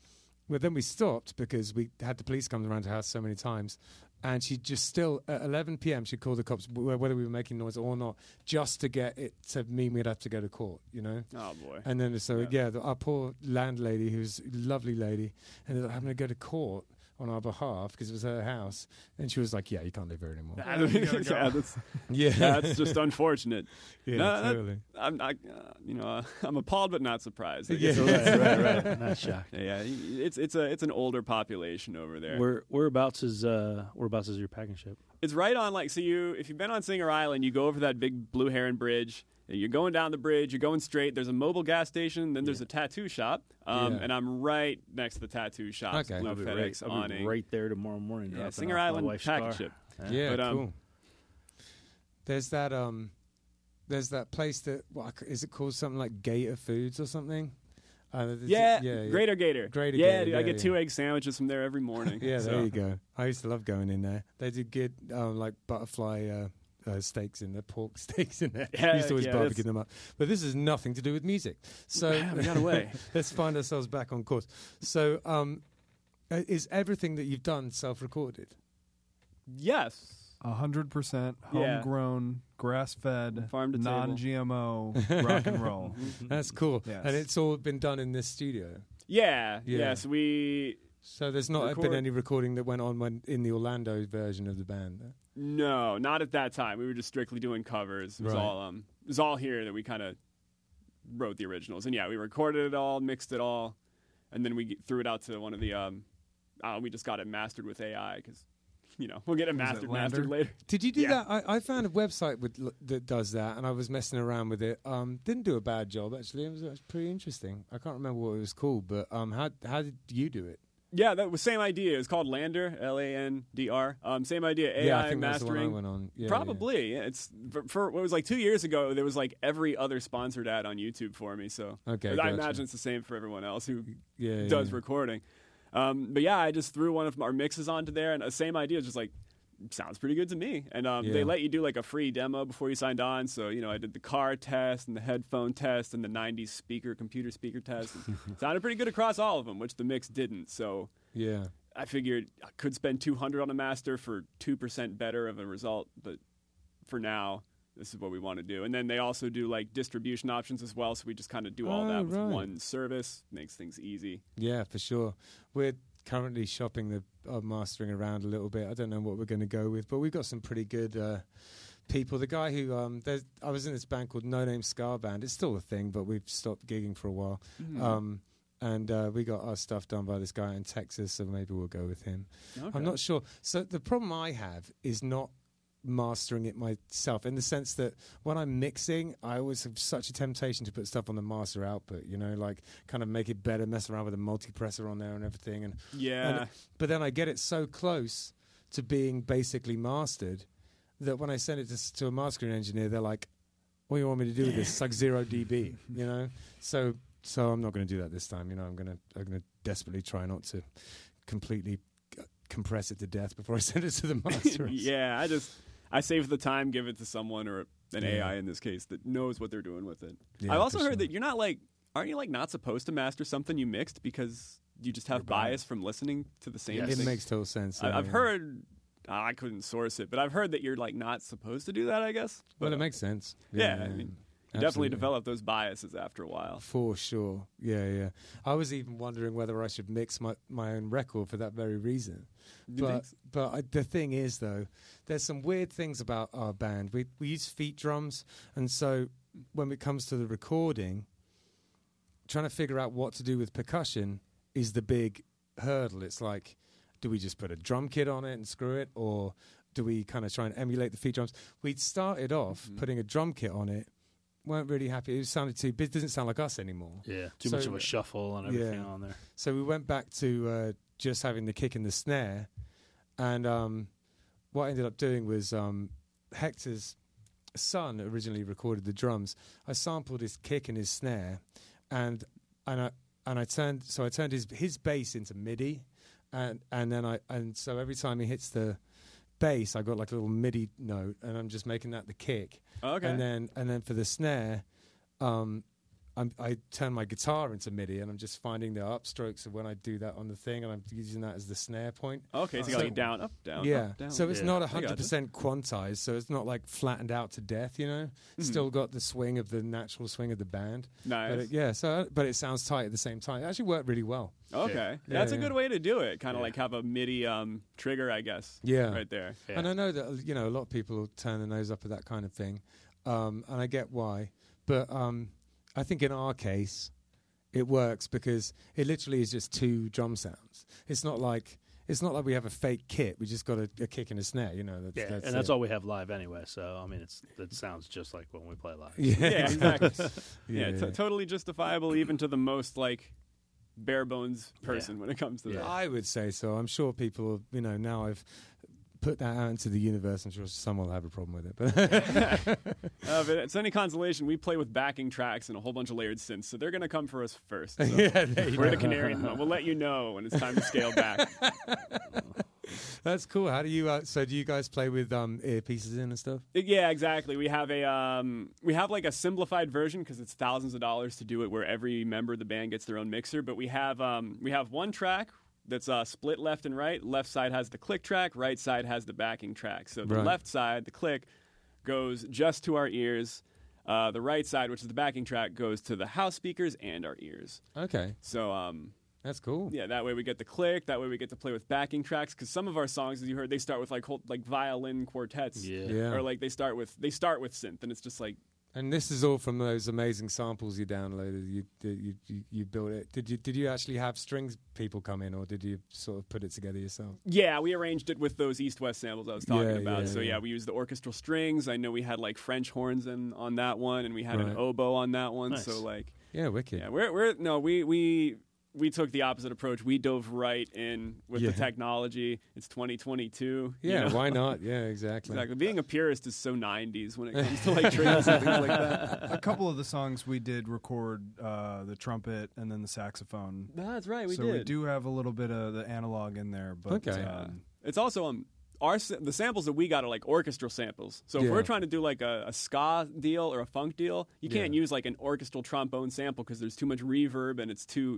Well, then we stopped because we had the police come around her house so many times. And she just still, at 11 p.m., she'd call the cops, whether we were making noise or not, just to get it to mean we'd have to go to court, you know? Oh, boy. And then, our poor landlady, who's a lovely lady, ended up having to go to court on our behalf because it was her house. And she was like, you can't live here anymore. That's just unfortunate. Yeah, totally. I'm appalled but not surprised. Right. Not shocked. Yeah, it's an older population over there. Whereabouts is your packing ship? It's right on, if you've been on Singer Island, you go over that big Blue Heron Bridge. You're going down the bridge. You're going straight. There's a mobile gas station. Then there's a tattoo shop, and I'm right next to the tattoo shop. Okay, Blue FedEx awning. I'll be right there tomorrow morning. Yeah, Singer Island packing ship. Cool. There's that. There's that place that is it called something like Gator Foods or something? Greater Gator. Dude, I get two egg sandwiches from there every morning. There you go. I used to love going in there. They do good, butterfly. Pork steaks in there. Yeah, we used to always barbecue them up. But this has nothing to do with music. So we got away. Let's find ourselves back on course. So is everything that you've done self-recorded? Yes. 100% homegrown, grass-fed, non-GMO, rock and roll. That's cool. Yes. And it's all been done in this studio? Yes, So there's not been any recording that went on in the Orlando version of the band? No, not at that time. We were just strictly doing covers. It was all here that we kind of wrote the originals. And we recorded it all, mixed it all, and then we threw it out to one of the. We just got it mastered with AI because, we'll get it mastered later. Did you do that? I found a website that does that, and I was messing around with it. Didn't do a bad job actually. It was pretty interesting. I can't remember what it was called, but how did you do it? Yeah, that was same idea. It's called Lander, L-A-N-D-R. Same idea, AI mastering. Yeah, I think that's the one I went on. Yeah, probably. Yeah. It's for what was 2 years ago, there was every other sponsored ad on YouTube for me. So I imagine it's the same for everyone else who does recording. I just threw one of our mixes onto there, and the same idea, just sounds pretty good to me. And they let you do a free demo before you signed on. So, I did the car test and the headphone test and the 90s computer speaker test. Sounded pretty good across all of them, which the mix didn't. So I figured I could spend $200 on a master for 2% better of a result. But for now, this is what we want to do. And then they also do distribution options as well. So we just kind of do all that with one service. Makes things easy. Yeah, for sure. We're currently shopping the mastering around a little bit. I don't know what we're going to go with, but we've got some pretty good people. The guy who I was in this band called No Name Scar Band. It's still a thing, but we've stopped gigging for a while. Mm-hmm. And we got our stuff done by this guy in Texas, so maybe we'll go with him. Okay. I'm not sure. So the problem I have is not mastering it myself, in the sense that when I'm mixing, I always have such a temptation to put stuff on the master output, kind of make it better, mess around with a multipressor on there and everything. And but then I get it so close to being basically mastered that when I send it to a mastering engineer, they're like, what do you want me to do with this? It's like 0 dB, you know? So I'm not going to do that this time. You know, I'm going to desperately try not to completely compress it to death before I send it to the master. Yeah, I save the time, give it to someone or an AI in this case that knows what they're doing with it. Yeah, I've also heard that you're not like, aren't you like not supposed to master something you mixed because you just have bias from listening to the same thing? It makes total sense. I've heard, I couldn't source it, but I've heard that you're like not supposed to do that, I guess. But it makes sense. Yeah, I mean, definitely develop those biases after a while. For sure. Yeah, yeah. I was even wondering whether I should mix my own record for that very reason. But the thing is, though, there's some weird things about our band. We use feet drums, and so when it comes to the recording, trying to figure out what to do with percussion is the big hurdle. It's like, do we just put a drum kit on it and screw it, or do we kind of try and emulate the feet drums? We'd started off putting a drum kit on it, weren't really happy. It sounded too. It doesn't sound like us anymore. Yeah, too much of a shuffle and everything on there. So we went back to just having the kick and the snare, and what I ended up doing was Hector's son originally recorded the drums. I sampled his kick and his snare, and I turned his bass into MIDI, and so every time he hits the bass, I got like a little MIDI note, and I'm just making that the kick. Okay. And then for the snare, I turn my guitar into MIDI, and I'm just finding the upstrokes of when I do that on the thing, and I'm using that as the snare point. Okay, so you got down, up, down, up, down. So it's not 100% quantized, so it's not like flattened out to death, you know? Still got the swing of the natural swing of the band. Nice. But but it sounds tight at the same time. It actually worked really well. Okay. That's a good way to do it, kind of like have a MIDI trigger, I guess, right there. Yeah. And I know that, you know, a lot of people turn their nose up at that kind of thing, and I get why, but... I think in our case, it works because it literally is just two drum sounds. It's not like we have a fake kit. We just got a kick and a snare, you know. That's all we have live anyway. So I mean, it sounds just like when we play live. Yeah, exactly. Totally justifiable, even to the most like bare bones person when it comes to that. I would say so. I'm sure people, you know, now I've put that out into the universe, I'm sure someone will have a problem with it. But it's any consolation, we play with backing tracks and a whole bunch of layered synths, so they're going to come for us first. So we're the canary in the mine. We'll let you know when it's time to scale back. That's cool. How do you? So do you guys play with earpieces in and stuff? Yeah, exactly. We have like a simplified version because it's thousands of dollars to do it, where every member of the band gets their own mixer. But we have one track that's split left and right. Left side has the click track, right side has the backing track. So the left side, the click, goes just to our ears. The right side, which is the backing track, goes to the house speakers and our ears. Okay. So that's cool. Yeah, that way we get the click. That way we get to play with backing tracks. Because some of our songs, as you heard, they start with like violin quartets. Yeah. Or like they start with synth, and it's just like. And this is all from those amazing samples you downloaded. You built it. Did you actually have strings people come in, or did you sort of put it together yourself? Yeah, we arranged it with those East West samples I was talking about. We used the orchestral strings. I know we had like French horns on that one, and we had an oboe on that one. Nice. So like, yeah, wicked. Yeah, we took the opposite approach. We dove right in with the technology. It's 2022. Yeah, you know? Why not? Yeah, exactly. Being a purist is so 90s when it comes to like triggers and things like that. A couple of the songs we did record the trumpet and then the saxophone. That's right, we did. So we do have a little bit of the analog in there, but it's also the samples that we got are like orchestral samples. So if we're trying to do like a ska deal or a funk deal, you can't use like an orchestral trombone sample because there's too much reverb and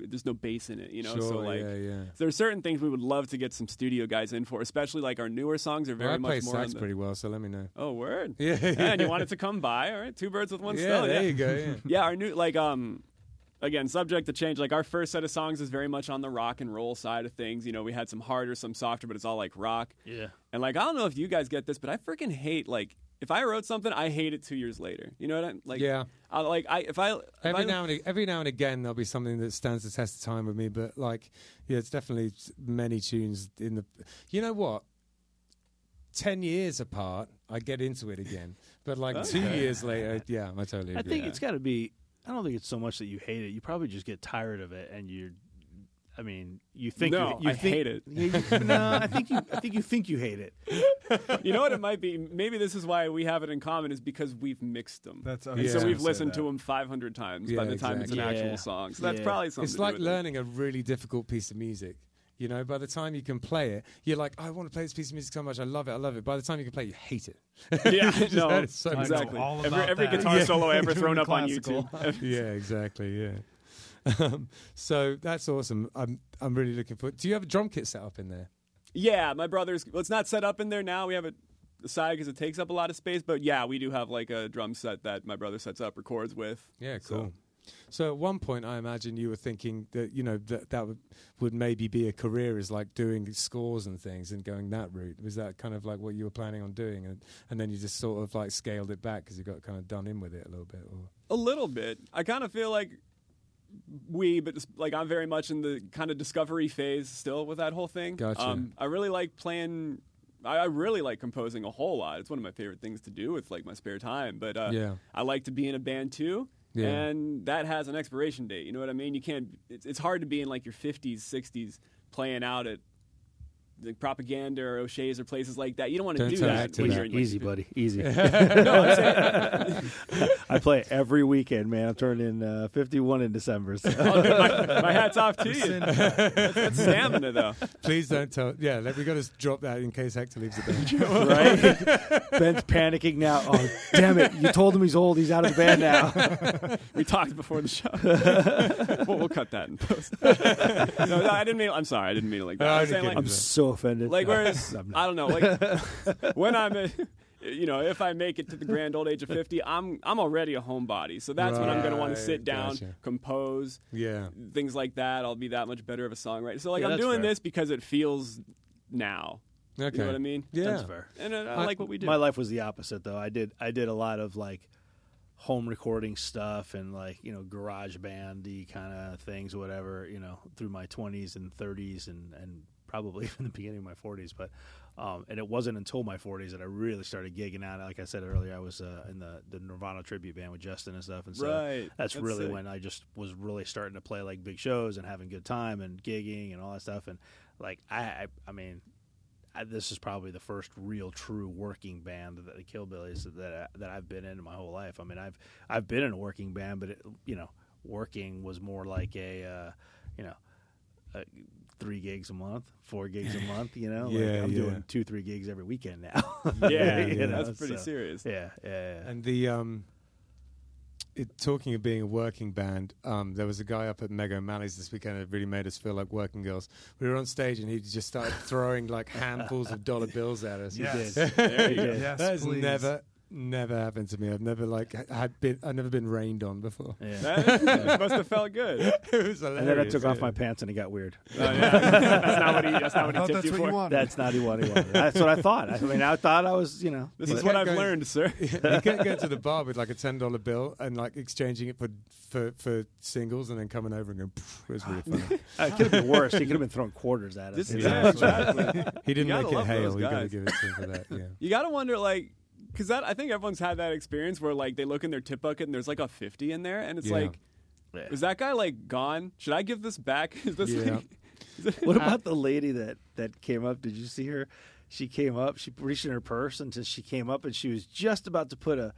there's no bass in it, you know? Sure, so like there are certain things we would love to get some studio guys in for, especially like our newer songs are very much more. I play sax pretty well, so let me know. Oh, word. Yeah. And you want it to come by, all right? Two birds with one stone. There you go. Yeah. Our new like again, Subject to Change, like our first set of songs is very much on the rock and roll side of things. You know, we had some harder, some softer, but it's all like rock. Yeah. And like, I don't know if you guys get this, but I freaking hate, like, if I wrote something, I hate it 2 years later. You know what I mean? Like, yeah. Every now and again, there'll be something that stands the test of time with me, but like, yeah, it's definitely many tunes in the, you know what? 10 years apart, I get into it again. But like 2 years later, yeah, I totally agree. I think it's got to be, I don't think it's so much that you hate it. You probably just get tired of it, and I mean, you think you hate it. I think you hate it. You know what it might be? Maybe this is why we have it in common, is because we've mixed them. So we've listened to them 500 times by the time it's an actual song. So that's probably something. It's like learning a really difficult piece of music. You know, by the time you can play it, you're like, I want to play this piece of music so much. I love it. I love it. By the time you can play it, you hate it. Yeah, exactly. Every guitar solo I ever thrown up on YouTube. Yeah, exactly. Yeah. So that's awesome. I'm really looking forward. Do you have a drum kit set up in there? Yeah, my brother's. Well, it's not set up in there now. We have it aside because it takes up a lot of space. But yeah, we do have like a drum set that my brother sets up, records with. Yeah, cool. So at one point, I imagine you were thinking that, you know, that would maybe be a career, is like doing scores and things and going that route. Was that kind of like what you were planning on doing? And then you just sort of like scaled it back because you got kind of done in with it a little bit? Or? A little bit. I kind of feel like I'm very much in the kind of discovery phase still with that whole thing. Gotcha. I really like playing. I really like composing a whole lot. It's one of my favorite things to do with like my spare time. But I like to be in a band too. Yeah. And that has an expiration date. You know what I mean? You can't. It's hard to be in like your 50s, 60s playing out at like Propaganda or O'Shea's or places like that. You don't want to do that when you're in. Easy, buddy. Easy. No, I'm saying. I play every weekend, man. I'm turning 51 in December. So. Oh, dude, my hat's off to you. That's stamina, though. Please don't tell. Yeah, we got to drop that in case Hector leaves the bench. Right? Ben's panicking now. Oh, damn it. You told him he's old. He's out of the band now. We talked before the show. We'll cut that in post. No, I didn't mean. I'm sorry. I didn't mean it like that. I'm so offended. Like, whereas, I don't know. Like, when I'm a. You know, if I make it to the grand old age of 50, I'm already a homebody. So that's when I'm going to want to sit down, compose, things like that. I'll be that much better of a songwriter. So, like, I'm doing this because it feels now. Okay. You know what I mean? Yeah. That's fair. And I like what we do. My life was the opposite, though. I did a lot of, like, home recording stuff and, like, you know, garage bandy kind of things, whatever, you know, through my 20s and 30s and probably even the beginning of my 40s. But and it wasn't until my 40s that I really started gigging out. Like I said earlier, I was in the Nirvana tribute band with Justin and stuff. And so that's really sick. When I just was really starting to play, like, big shows and having good time and gigging and all that stuff. And, like, I mean, this is probably the first real true working band, the Killbillies, that I've been in my whole life. I mean, I've been in a working band, but, working was more like a, 3 gigs a month, 4 gigs a month, you know? Yeah, like I'm doing 2-3 gigs every weekend now. That's pretty serious. Yeah. And the talking of being a working band, there was a guy up at Meg O'Malley's this weekend that really made us feel like working girls. We were on stage and he just started throwing like handfuls of dollar bills at us. Yes. There you go. Yes, that is never happened to me. I've never I've never been rained on before. Yeah. It must have felt good. It was hilarious. And then I took off my pants and it got weird. Oh, yeah. That's not what he tipped you for. That's not what he wanted. That's what I thought. I mean, I thought I was, you know. This is what I've learned, sir. You can't go to the bar with like a $10 bill and like exchanging it for singles and then coming over and going, it was really funny. It could have been worse. He could have been throwing quarters at us. Exactly. He didn't make it hail. You got to give it to him for that. Yeah. You got to wonder, like, because I think everyone's had that experience where, like, they look in their tip bucket and there's, like, a 50 in there. And it's is that guy, like, gone? Should I give this back? Is this what about the lady that came up? Did you see her? She came up. She reached in her purse until she came up and she was just about to put a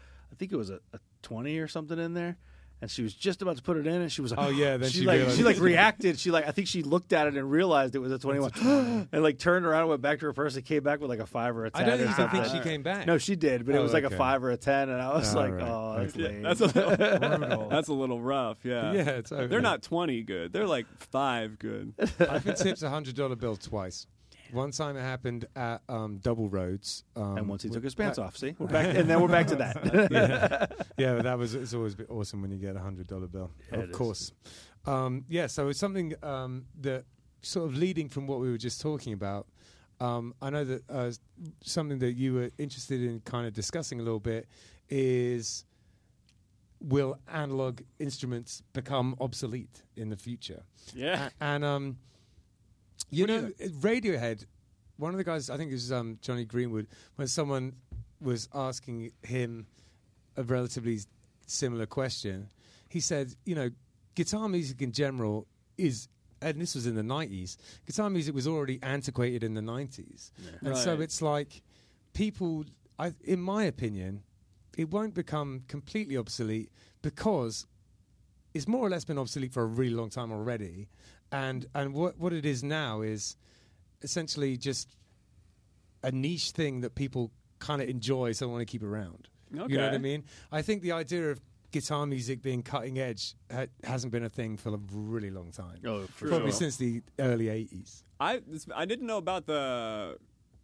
20 or something in there. And she was just about to put it in, and she was like, "Oh yeah!" Then she reacted. She I think she looked at it and realized it was a 21, and like turned around, and went back to her purse, and came back with like a 5 or a 10. I don't think she came back. No, she did, but it was like a 5 or a 10, and I was that's lame. That's a little rough. Yeah. It's over. They're not 20 good. They're like 5 good. I've been tipped a $100 bill twice. One time it happened at Double Roads, and once he took his pants off, see, we're back, and then we're back to that. But it's always been awesome when you get $100 bill, of course. So it's something that sort of leading from what we were just talking about. I know that something that you were interested in, kind of discussing a little bit, is will analog instruments become obsolete in the future? Yeah, and. You know, Radiohead, one of the guys, I think it was Johnny Greenwood, when someone was asking him a relatively similar question, he said, you know, guitar music in general is and this was in the 90s, guitar music was already antiquated in the 90s. Yeah. And so it's like people, in my opinion, it won't become completely obsolete because it's more or less been obsolete for a really long time already. And what it is now is essentially just a niche thing that people kind of enjoy, so they want to keep around. Okay. You know what I mean? I think the idea of guitar music being cutting edge hasn't been a thing for a really long time. Oh, for probably since the early 80s. I didn't know about the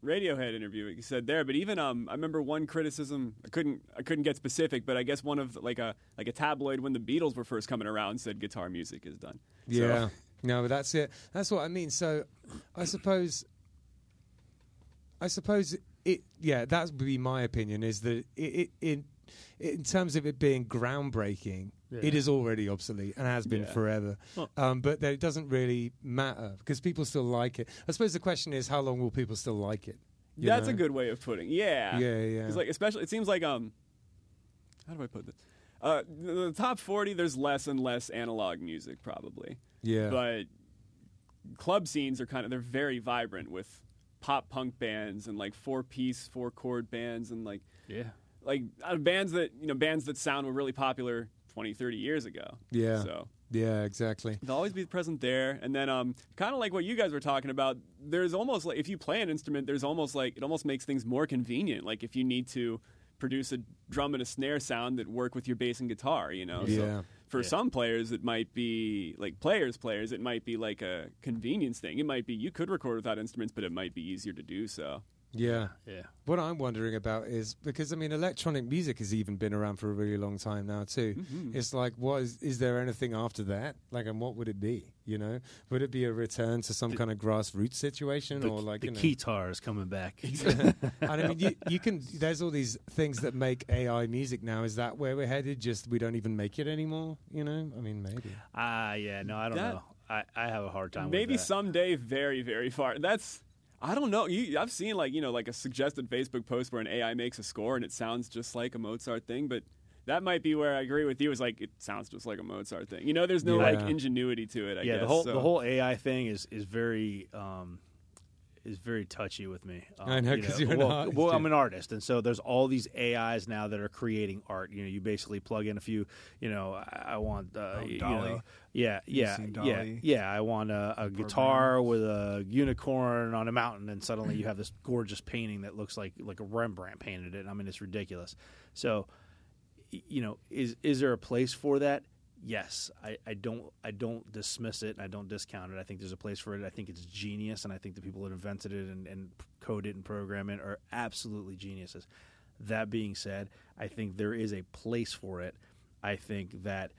Radiohead interview you said there, but even I remember one criticism. I couldn't get specific, but I guess one of like a tabloid when the Beatles were first coming around said guitar music is done. Yeah, so. No, but that's it. That's what I mean. So I suppose it. Yeah, that would be my opinion. Is that in terms of it being groundbreaking, it is already obsolete and has been forever. Huh. But it doesn't really matter because people still like it. I suppose the question is, how long will people still like it? That's a good way of putting. Yeah. Like, especially, it seems like how do I put this? The top 40, there's less and less analog music, probably. Yeah. But club scenes are they're very vibrant with pop punk bands and like 4-piece, 4-chord bands and like bands that sound were really popular 20, 30 years ago. Yeah. So yeah, exactly. They'll always be present there. And then kind of like what you guys were talking about, there's almost like if you play an instrument, there's almost like it almost makes things more convenient. Like if you need to produce a drum and a snare sound that work with your bass and guitar, you know? Yeah. So for some players, it might be like players, it might be like a convenience thing. It might be you could record without instruments, but it might be easier to do so. Yeah. Yeah. What I'm wondering about is, because I mean electronic music has even been around for a really long time now too. Mm-hmm. It's like what is there anything after that? Like, and what would it be? You know? Would it be a return to some kind of grassroots situation or like the keytar is coming back. And I mean you can there's all these things that make AI music now. Is that where we're headed? Just we don't even make it anymore, you know? I mean maybe. I don't know. I have a hard time with that. Maybe someday very, very far. That's I don't know. I've seen like a suggested Facebook post where an AI makes a score and it sounds just like a Mozart thing, but that might be where I agree with you is like it sounds just like a Mozart thing. You know, there's no like ingenuity to it. I guess. The whole AI thing is very touchy with me. I know because you're an artist. Well, I'm an artist, and so there's all these AIs now that are creating art. You know, you basically plug in a few. You know, I want Dolly. You know, Yeah. I want a guitar with a unicorn on a mountain, and suddenly you have this gorgeous painting that looks like a Rembrandt painted it. I mean, it's ridiculous. So, you know, is there a place for that? Yes. I don't dismiss it, and I don't discount it. I think there's a place for it. I think it's genius, and I think the people that invented it and coded it and programmed it are absolutely geniuses. That being said, I think there is a place for it. I think that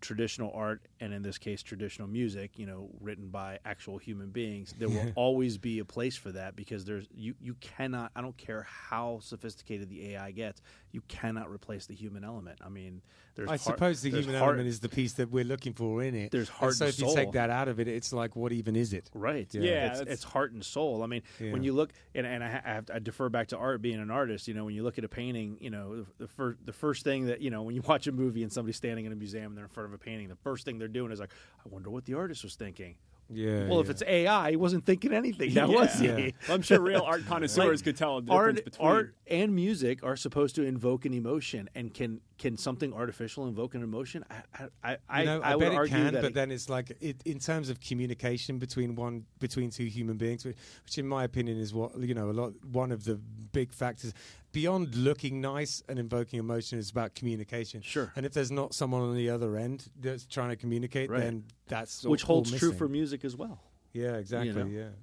traditional art, and in this case, traditional music, written by actual human beings, there will always be a place for that because there's you cannot, I don't care how sophisticated the AI gets, you cannot replace the human element. I mean, I suppose the human element is the piece that we're looking for in it. There's heart and soul. So if you take that out of it, it's like, what even is it? Right. Yeah. It's heart and soul. I mean, when you look, and I defer back to art, being an artist, when you look at a painting, the first thing that, when you watch a movie and somebody's standing in a museum and they're in front of a painting, the first thing they're doing is like, I wonder what the artist was thinking. Yeah. Well, if it's AI, he wasn't thinking anything. That was he. Yeah. Well, I'm sure real art connoisseurs could tell the difference between art and music are supposed to invoke an emotion. And can something artificial invoke an emotion? I would argue that. But then it's like in terms of communication between two human beings, which in my opinion is what one of the big factors. Beyond looking nice and invoking emotion is about communication. Sure. And if there's not someone on the other end that's trying to communicate, then that's which holds true for music as well. Yeah, exactly.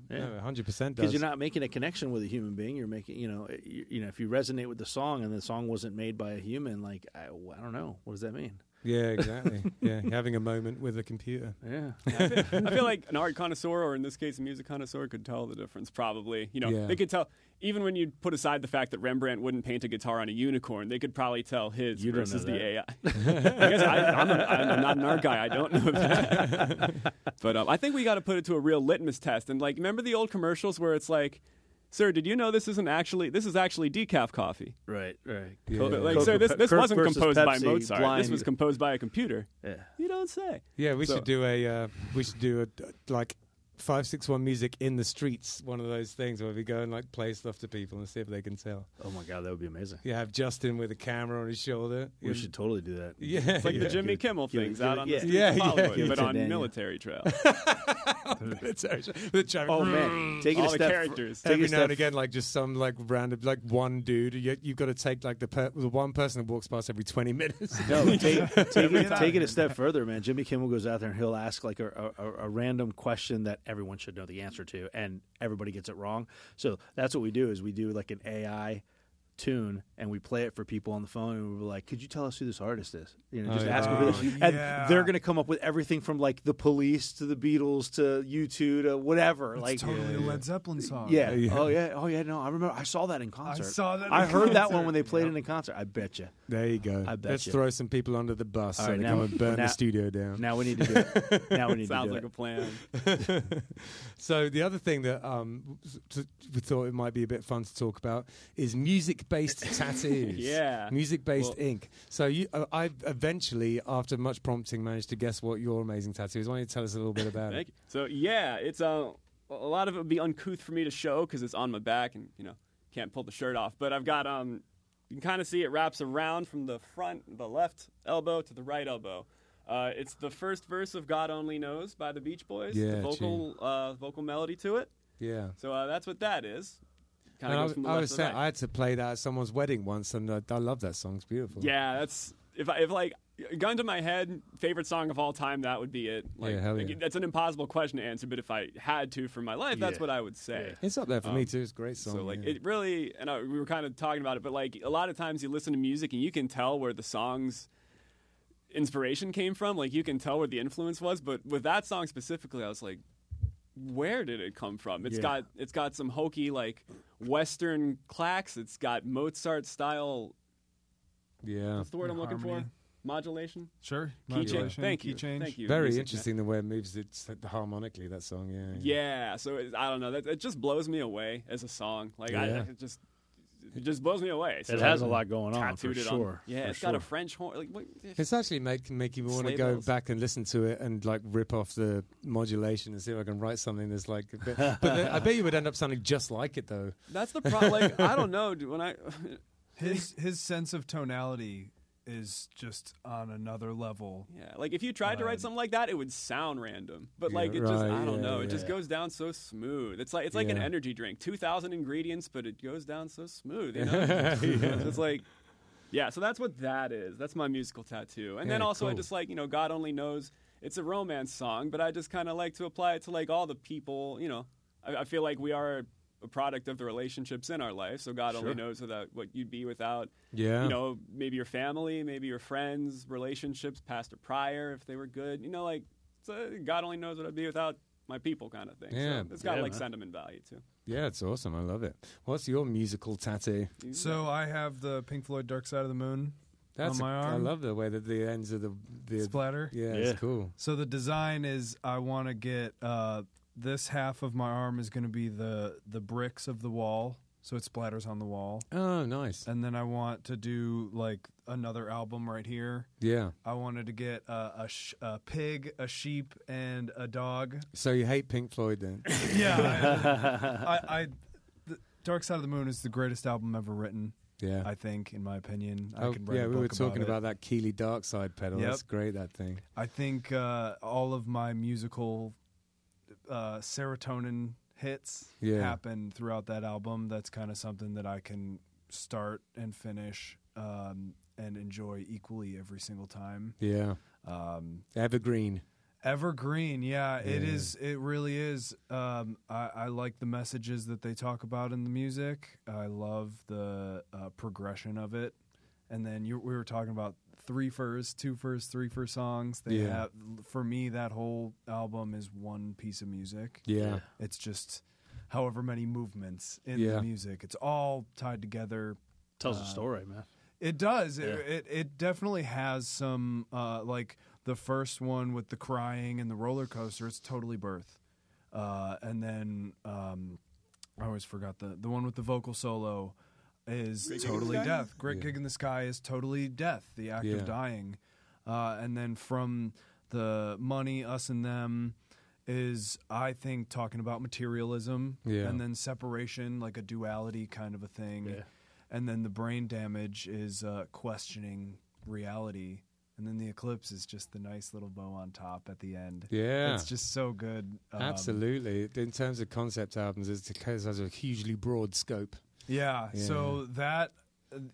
Yeah. No, 100% does. Because you're not making a connection with a human being. You're making, if you resonate with the song and the song wasn't made by a human, like, I don't know. What does that mean? Yeah, exactly. Having a moment with a computer. Yeah. I feel like an art connoisseur, or in this case a music connoisseur, could tell the difference probably. They could tell, even when you put aside the fact that Rembrandt wouldn't paint a guitar on a unicorn, they could probably tell his versus the AI. I guess I'm not an art guy. I don't know that. But I think we got to put it to a real litmus test. And, like, remember the old commercials where it's like, sir, did you know this is actually decaf coffee? Right, right. Yeah. Like, sir, this wasn't composed by Mozart. Blind. This was composed by a computer. Yeah. You don't say. Yeah, we should do a like 561 Music in the Streets, one of those things where we go and like play stuff to people and see if they can tell. Oh my God, that would be amazing. You have Justin with a camera on his shoulder. We should totally do that. Yeah. It's like the Jimmy Kimmel things out on the street of Hollywood, but on Military Trail. Oh man, take it all a step. Characters. Every now and again, like just some like random, like one dude. You've got to take like the one person that walks past every 20 minutes. No, take it a step further, man. Jimmy Kimmel goes out there and he'll ask like a random question that everyone should know the answer to, and everybody gets it wrong. So that's what we do is we do like an AI tune and we play it for people on the phone, and we're like, could you tell us who this artist is? You know, just ask them who this. And they're going to come up with everything from like the Police to the Beatles to U2 to whatever. It's like totally a Led Zeppelin song. Yeah. Oh yeah. No, I remember. I saw that in concert. I heard that one when they played it in concert. I bet you. There you go. Let's throw some people under the bus so they come and burn the studio down. Now we need to do it. Sounds like a plan. So the other thing that we thought it might be a bit fun to talk about is music-based tattoos. Yeah. Music-based ink. So I eventually, after much prompting, managed to guess what your amazing tattoo is. Why don't you tell us a little bit about it? So, yeah, it's a lot of it would be uncouth for me to show because it's on my back and, you know, can't pull the shirt off. But I've got, you can kind of see it wraps around from the front, the left elbow to the right elbow. It's the first verse of God Only Knows by the Beach Boys. Yeah, the vocal melody to it. Yeah. So that's what that is. I had to play that at someone's wedding once, and I love that song. It's beautiful. Yeah, that's if gun to my head, favorite song of all time, that would be it. Like, that's an impossible question to answer, but if I had to for my life, that's what I would say. Yeah. It's up there for me too. It's a great song. So it really, and we were kind of talking about it, but like a lot of times you listen to music and you can tell where the song's inspiration came from. Like you can tell where the influence was, but with that song specifically, I was like, where did it come from? It's got some hokey like Western clacks. It's got Mozart style. Yeah, what's the word I'm looking for? Modulation. Sure, modulation. Thank you. Very interesting the way it moves. It's harmonically that song. Yeah. So I don't know. It just blows me away as a song. Like it just blows me away. So it has a lot going on for sure. Yeah, it's got a French horn. Like, it's actually make you want to go back and listen to it and like rip off the modulation and see if I can write something that's like. A bit, but I bet you would end up sounding just like it though. That's the problem. Like, I don't know. When I his sense of tonality is just on another level. Yeah, like if you tried to write something like that, it would sound random. But like I don't know, it just goes down so smooth. It's like an energy drink, 2,000 ingredients, but it goes down so smooth. You know, it's like, yeah. So that's what that is. That's my musical tattoo. And then also, cool. I just like, you know, God Only Knows. It's a romance song, but I just kind of like to apply it to like all the people. You know, I feel like we are a product of the relationships in our life, so God only knows without what you'd be without. Yeah, you know, maybe your family, maybe your friends, relationships, past or prior, if they were good. You know, like so God only knows what I'd be without my people, kind of thing. Yeah, so it's got like sentiment value too. Yeah, it's awesome. I love it. What's your musical tattoo? So I have the Pink Floyd Dark Side of the Moon. That's on my arm. I love the way that the ends of the splatter. Yeah, it's cool. So the design is I want to get. This half of my arm is going to be the bricks of the wall, so it splatters on the wall. Oh, nice. And then I want to do, like, another album right here. Yeah. I wanted to get a pig, a sheep, and a dog. So you hate Pink Floyd, then? Yeah. The Dark Side of the Moon is the greatest album ever written. Yeah, I think, in my opinion, I could write a book about it. Yeah, we were talking about that Keeley Dark Side pedal. Yep. That's great, that thing. I think all of my musical serotonin hits happen throughout that album. That's kind of something that I can start and finish and enjoy equally every single time. Yeah. Evergreen. Yeah. It is. It really is. I like the messages that they talk about in the music. I love the progression of it. And then we were talking about three-verse, two-verse, three-verse songs. They have, for me, that whole album is one piece of music. Yeah. It's just however many movements in the music. It's all tied together. Tells a story, man. It does. Yeah. It definitely has some, like the first one with the crying and the roller coaster, it's totally birth. And then I always forgot the one with the vocal solo is Great Totally Death. Great Gig in the Sky is Totally Death, the act of dying. And then from the Money, Us and Them is, I think, talking about materialism and then separation, like a duality kind of a thing. Yeah. And then the Brain Damage is questioning reality. And then the Eclipse is just the nice little bow on top at the end. Yeah. It's just so good. Absolutely. In terms of concept albums, it has a hugely broad scope. Yeah. So that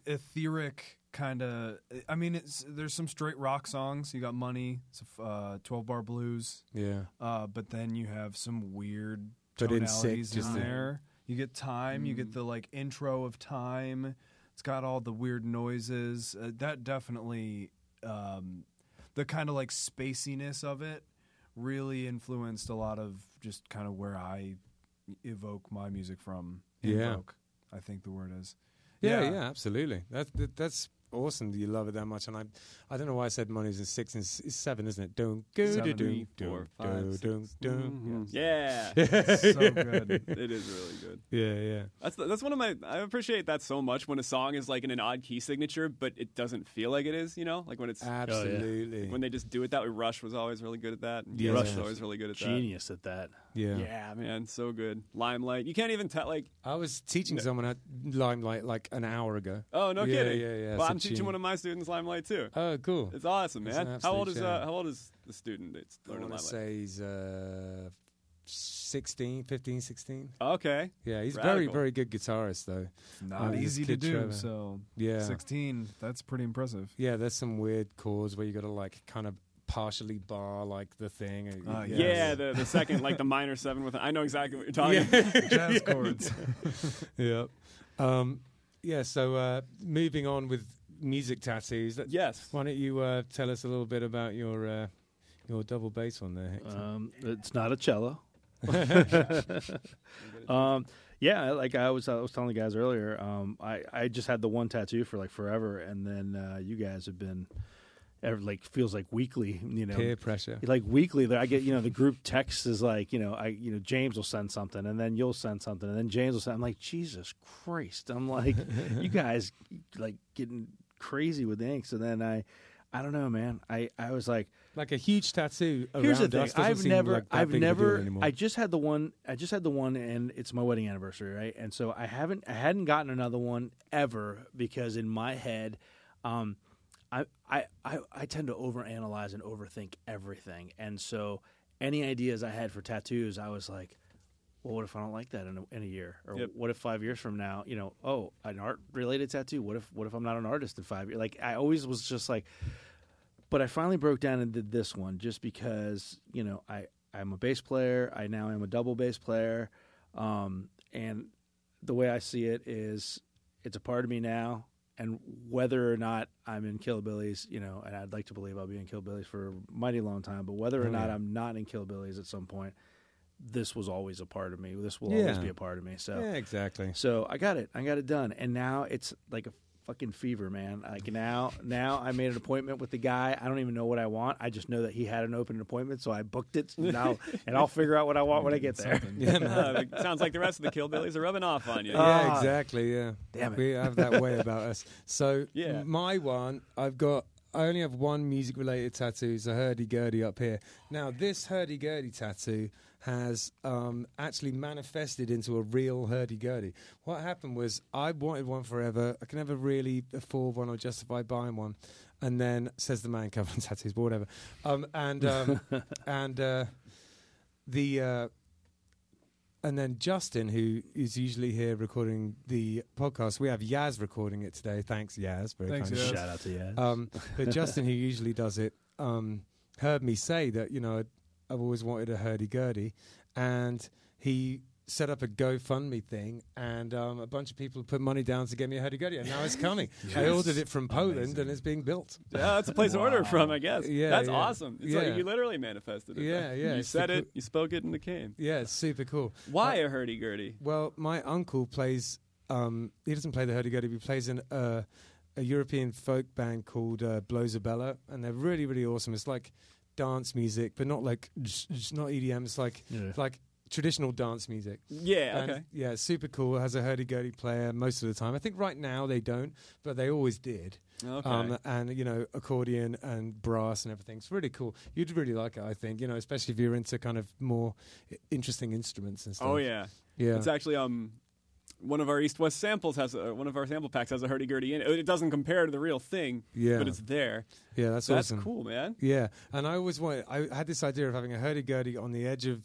etheric kind of, I mean, there's some straight rock songs. You got Money, 12-bar blues. Yeah. But then you have some weird tonalities in there. You get Time. You get the like intro of Time. It's got all the weird noises. That definitely... the kind of like spaciness of it really influenced a lot of just kind of where I evoke my music from. Evoke, I think the word is. Yeah, absolutely. That's awesome that you love it that much. And I don't know why I said Money's in 6 and 7, isn't it? Don't go to do 4, 5, 6. So good. It is really good. Yeah. That's one of my, I appreciate that so much when a song is like in an odd key signature, but it doesn't feel like it is, you know? Like when it's absolutely like when they just do it that way. Rush was always really good at that. Yeah. Rush was always really good at that. Genius at that. Yeah. Yeah, man, so good. Limelight. You can't even tell, like I was teaching someone at Limelight like an hour ago. Oh, no kidding. Yeah. Well, I'm teaching one of my students Limelight too. Oh, cool. It's awesome, man. How old is the student that's learning Limelight? I say he's 15, 16. Okay. Yeah, he's very, very good guitarist though. Not easy to do. Trevor. So 16, that's pretty impressive. Yeah, there's some weird chords where you got to like kind of partially bar like the thing. The second, like the minor 7 with. I know exactly what you're talking about. Jazz chords. Yep. So moving on with music tattoos. Yes. Why don't you tell us a little bit about your double bass one there, Hector? It's not a cello. Like I was telling the guys earlier, I just had the one tattoo for like forever, and then you guys have been. Like feels like weekly, you know, peer pressure. Like weekly, I get, you know, the group text is like, you know, James will send something, and then you'll send something, and then James will send. I'm like, Jesus Christ! I'm like, you guys like getting crazy with ink. So then I don't know, man. I was like a huge tattoo. Here's the thing: I just had the one. And it's my wedding anniversary, right? And so I hadn't gotten another one ever because in my head, I tend to overanalyze and overthink everything, and so any ideas I had for tattoos, I was like, "Well, what if I don't like that in a year? Or what if 5 years from now, you know, oh, an art-related tattoo? What if I'm not an artist in 5 years? Like I always was just like, but I finally broke down and did this one just because, you know, I'm a bass player. I now am a double bass player, and the way I see it is, it's a part of me now. And whether or not I'm in Killbillies, you know, and I'd like to believe I'll be in Killbillies for a mighty long time, but whether or not I'm not in Killbillies at some point, this was always a part of me. This will always be a part of me. So yeah, exactly. So I got it. I got it done. And now it's like a fucking fever, man. Like now I made an appointment with the guy. I don't even know what I want. I just know that he had an open appointment, so I booked it. And I'll figure out what I want when I get there. Yeah, it sounds like the rest of the Killbillies are rubbing off on you. Yeah, exactly. Yeah, damn it. We have that way about us. So my one, I only have one music-related tattoo. It's a hurdy-gurdy up here. Now this hurdy-gurdy tattoo has actually manifested into a real hurdy-gurdy. What happened was I wanted one forever. I could never really afford one or justify buying one. And then, says the man covering tattoos, but whatever. And then Justin, who is usually here recording the podcast, we have Yaz recording it today. Thanks, Yaz. Very kind. Shout out to Yaz. But Justin, who usually does it, heard me say that, you know, I've always wanted a hurdy-gurdy, and he set up a GoFundMe thing, and a bunch of people put money down to get me a hurdy-gurdy, and now it's coming. Yes. I ordered it from Poland, and it's being built. Yeah, that's a place to order from, I guess. Yeah, that's awesome. It's like you literally manifested it. Yeah. You said it, you spoke it, and it came. Yeah, it's super cool. Why a hurdy-gurdy? Well, my uncle plays, he doesn't play the hurdy-gurdy, but he plays in a European folk band called Blosabella, and they're really, really awesome. It's like dance music, but not like not EDM. It's like traditional dance music. Yeah, and, okay. Yeah, super cool. It has a hurdy-gurdy player most of the time. I think right now they don't, but they always did. Okay. And, you know, accordion and brass and everything. It's really cool. You'd really like it, I think, you know, especially if you're into kind of more interesting instruments and stuff. Oh, yeah. Yeah. It's actually... one of our East West samples has one of our sample packs has a hurdy-gurdy in it. It doesn't compare to the real thing, yeah, but it's there. Yeah, that's awesome. That's cool, man. Yeah, and I always wanted. I had this idea of having a hurdy-gurdy on the edge of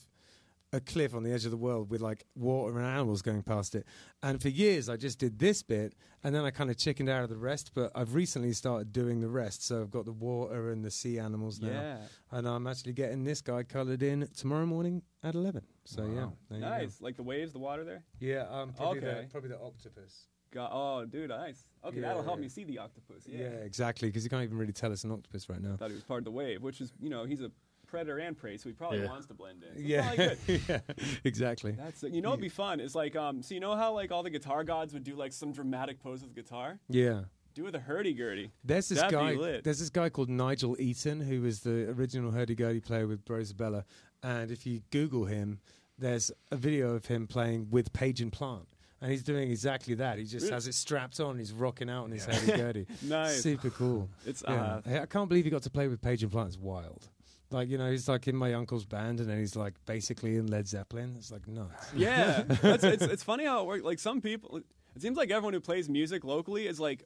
a cliff, on the edge of the world, with like water and animals going past it. And for years, I just did this bit, and then I kind of chickened out of the rest. But I've recently started doing the rest, so I've got the water and the sea animals now. Yeah. And I'm actually getting this guy colored in tomorrow morning at 11. So wow. Yeah, nice. Like the waves, the water there. Yeah, probably the octopus. God, oh, dude, nice. Okay, yeah, that'll help me see the octopus. Yeah, exactly, because you can't even really tell it's an octopus right now. I thought he was part of the wave, which is, you know, he's a predator and prey, so he probably wants to blend in. So yeah. Yeah, exactly. That's it. You know, it'd be fun. It's like, so you know how like all the guitar gods would do like some dramatic pose with the guitar? Yeah. Do with a hurdy-gurdy. There's this guy called Nigel Eaton, who was the original hurdy-gurdy player with Brosabella. And if you Google him, there's a video of him playing with Page and Plant. And he's doing exactly that. He just has it strapped on. He's rocking out in his hurdy-gurdy. Nice. Super cool. It's I can't believe he got to play with Page and Plant. It's wild. Like, you know, he's like in my uncle's band, and then he's like basically in Led Zeppelin. It's like nuts. Yeah. It's funny how it works. Like some people, it seems like everyone who plays music locally is like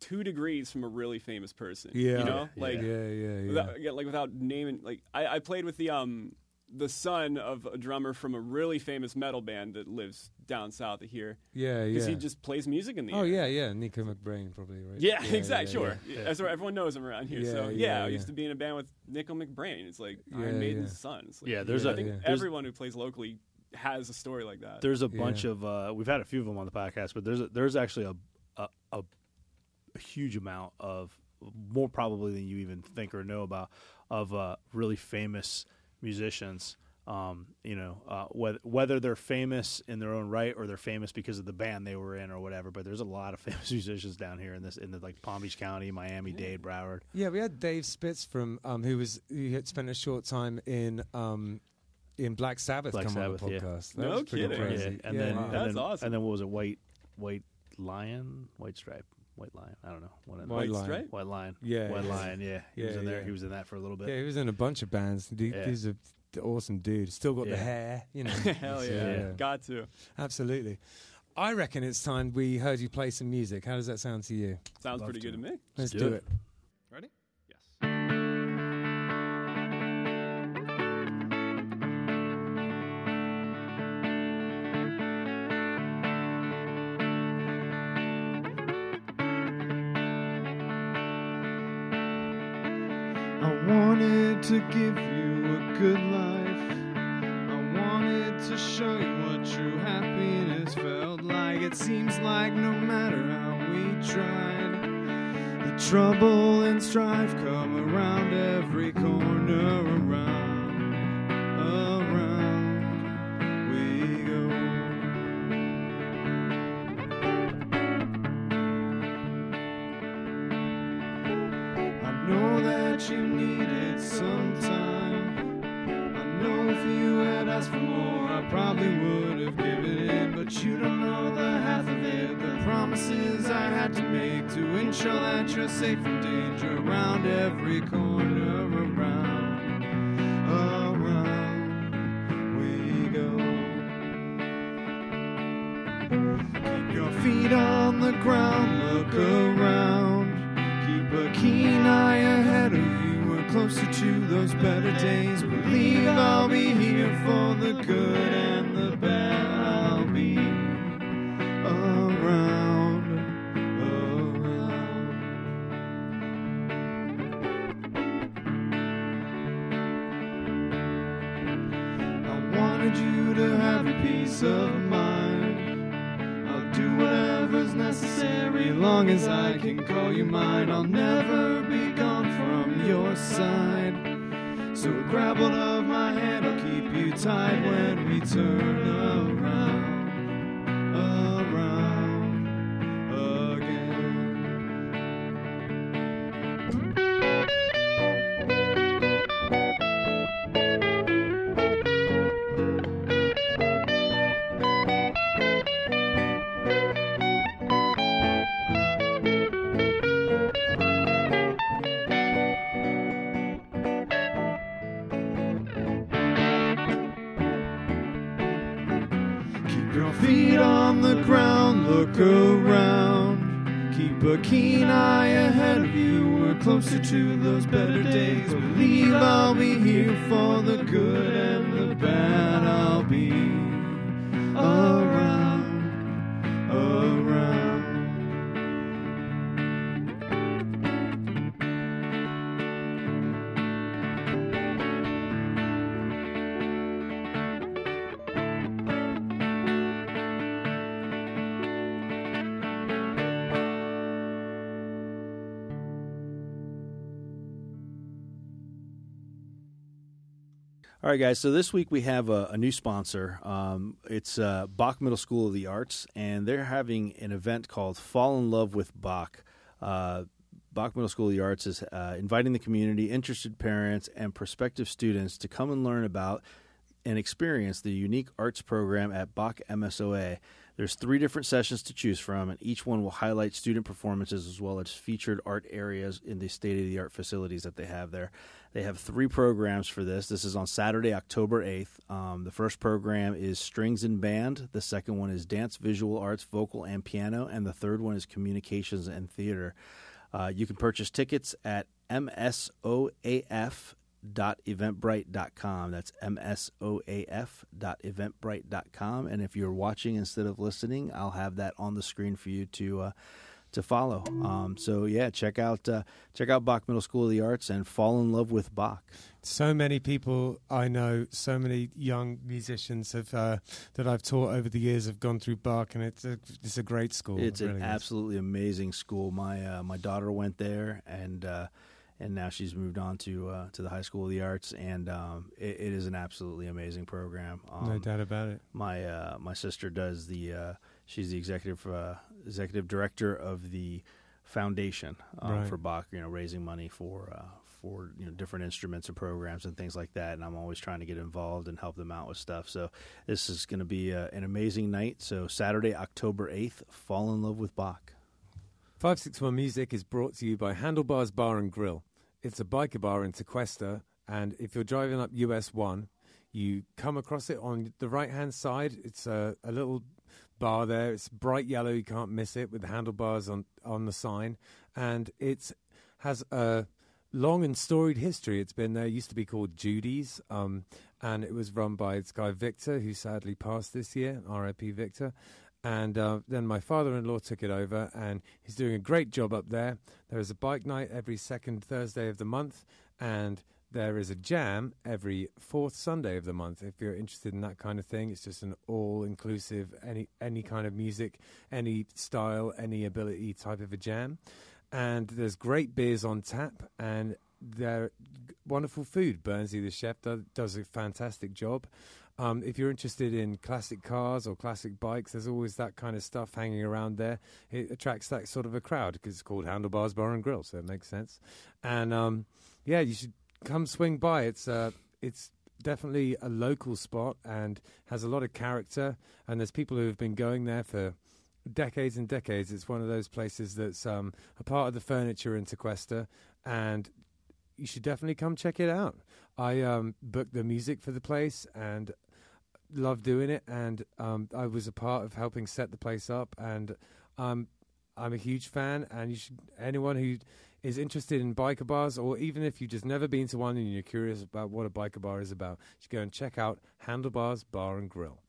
2 degrees from a really famous person. Yeah. You know? Like, without naming, like I played with the son of a drummer from a really famous metal band that lives down south of here. Yeah, yeah. Because he just plays music in the area. Oh, yeah, yeah. Nickel McBrain, probably, right? Yeah, yeah, exactly. Yeah, sure. Yeah. That's right. Everyone knows him around here. Yeah, so, I used to be in a band with Nickel McBrain. It's like Iron Maiden's son. It's like, I think everyone who plays locally has a story like that. There's a bunch of, we've had a few of them on the podcast, but there's actually a huge amount of, more probably than you even think or know about, of really famous musicians, you know, whether they're famous in their own right or they're famous because of the band they were in or whatever. But there's a lot of famous musicians down here in the like Palm Beach County, Miami, Dade, Broward. Yeah, we had Dave Spitz from who had spent a short time in Black Sabbath on the podcast. Yeah. That was pretty crazy. Yeah. And then that's awesome. And then what was it? White Lion. I don't know. White Lion. Yeah. White Lion, yeah. He was in there. Yeah. He was in that for a little bit. Yeah, he was in a bunch of bands. He's an awesome dude. Still got the hair, you know. Hell yeah. Got to. Absolutely. I reckon it's time we heard you play some music. How does that sound to you? Sounds pretty good to me. Let's do it. Ready? To give you a good life, I wanted to show you what true happiness felt like. It seems like no matter how we tried, the trouble and strife come around every corner. Around we go. I know that you need it sometime. I know if you had asked for more, I probably would have given in. But you don't know the half of it, the promises I had to make to ensure that you're safe from danger around every corner. Around we go. Keep your feet on the ground, look around. Keep a keen eye ahead of you, closer to those better days. Believe I'll be here for the good and the bad. I'll be around. I wanted you to have a peace of mind. I'll do whatever's necessary, long as I can call you mine. I'll never be gone from your side, so grab hold of my hand, I'll keep you tight when we turn around again. feet on the ground, look around. Keep a keen eye ahead of you, we're closer to those better days. Believe I'll be here for the good and the bad. I'll be around, around. All right, guys, so this week we have a new sponsor. It's Bach Middle School of the Arts, and they're having an event called Fall in Love with Bach. Bach Middle School of the Arts is inviting the community, interested parents, and prospective students to come and learn about and experience the unique arts program at Bach MSOA. There's 3 different sessions to choose from, and each one will highlight student performances as well as featured art areas in the state-of-the-art facilities that they have there. They have 3 programs for this. This is on Saturday, October 8th. The first program is Strings and Band. The second one is Dance, Visual Arts, Vocal, and Piano. And the third one is Communications and Theater. You can purchase tickets at msoaf.eventbrite.com. That's msoaf.eventbrite.com. And if you're watching instead of listening, I'll have that on the screen for you to follow. So yeah, check out Bach Middle School of the Arts and fall in love with Bach. So many people I know, so many young musicians have that I've taught over the years have gone through Bach, and it's a great school. It's an absolutely amazing school. My daughter went there, and now she's moved on to the High School of the Arts, and it is an absolutely amazing program. No doubt about it. My sister does she's the executive director of the foundation for Bach, raising money for different instruments and programs and things like that. And I'm always trying to get involved and help them out with stuff. So this is going to be an amazing night. So Saturday, October 8th, Fall in Love with Bach. 561 Music is brought to you by Handlebars Bar and Grill. It's a biker bar in Tequesta, and if you're driving up US 1, you come across it on the right-hand side. It's a little bar there. It's bright yellow. You can't miss it, with the handlebars on the sign. And it has a long and storied history. It's been there. It used to be called Judy's, and it was run by this guy Victor, who sadly passed this year, R.I.P. Victor. And then my father-in-law took it over, and he's doing a great job up there. There is a bike night every second Thursday of the month, and there is a jam every fourth Sunday of the month. If you're interested in that kind of thing, it's just an all-inclusive, any kind of music, any style, any ability type of a jam. And there's great beers on tap, and they're wonderful food. Bernsey, the chef, does a fantastic job. If you're interested in classic cars or classic bikes, there's always that kind of stuff hanging around there. It attracts that sort of a crowd because it's called Handlebars Bar and Grill, so it makes sense. And, you should come swing by. It's definitely a local spot and has a lot of character, and there's people who have been going there for decades and decades. It's one of those places that's a part of the furniture in Tequesta, and you should definitely come check it out. I booked the music for the place and love doing it, and I was a part of helping set the place up, and I'm a huge fan, and anyone who is interested in biker bars, or even if you've just never been to one and you're curious about what a biker bar is about, you should go and check out Handlebars Bar and Grill.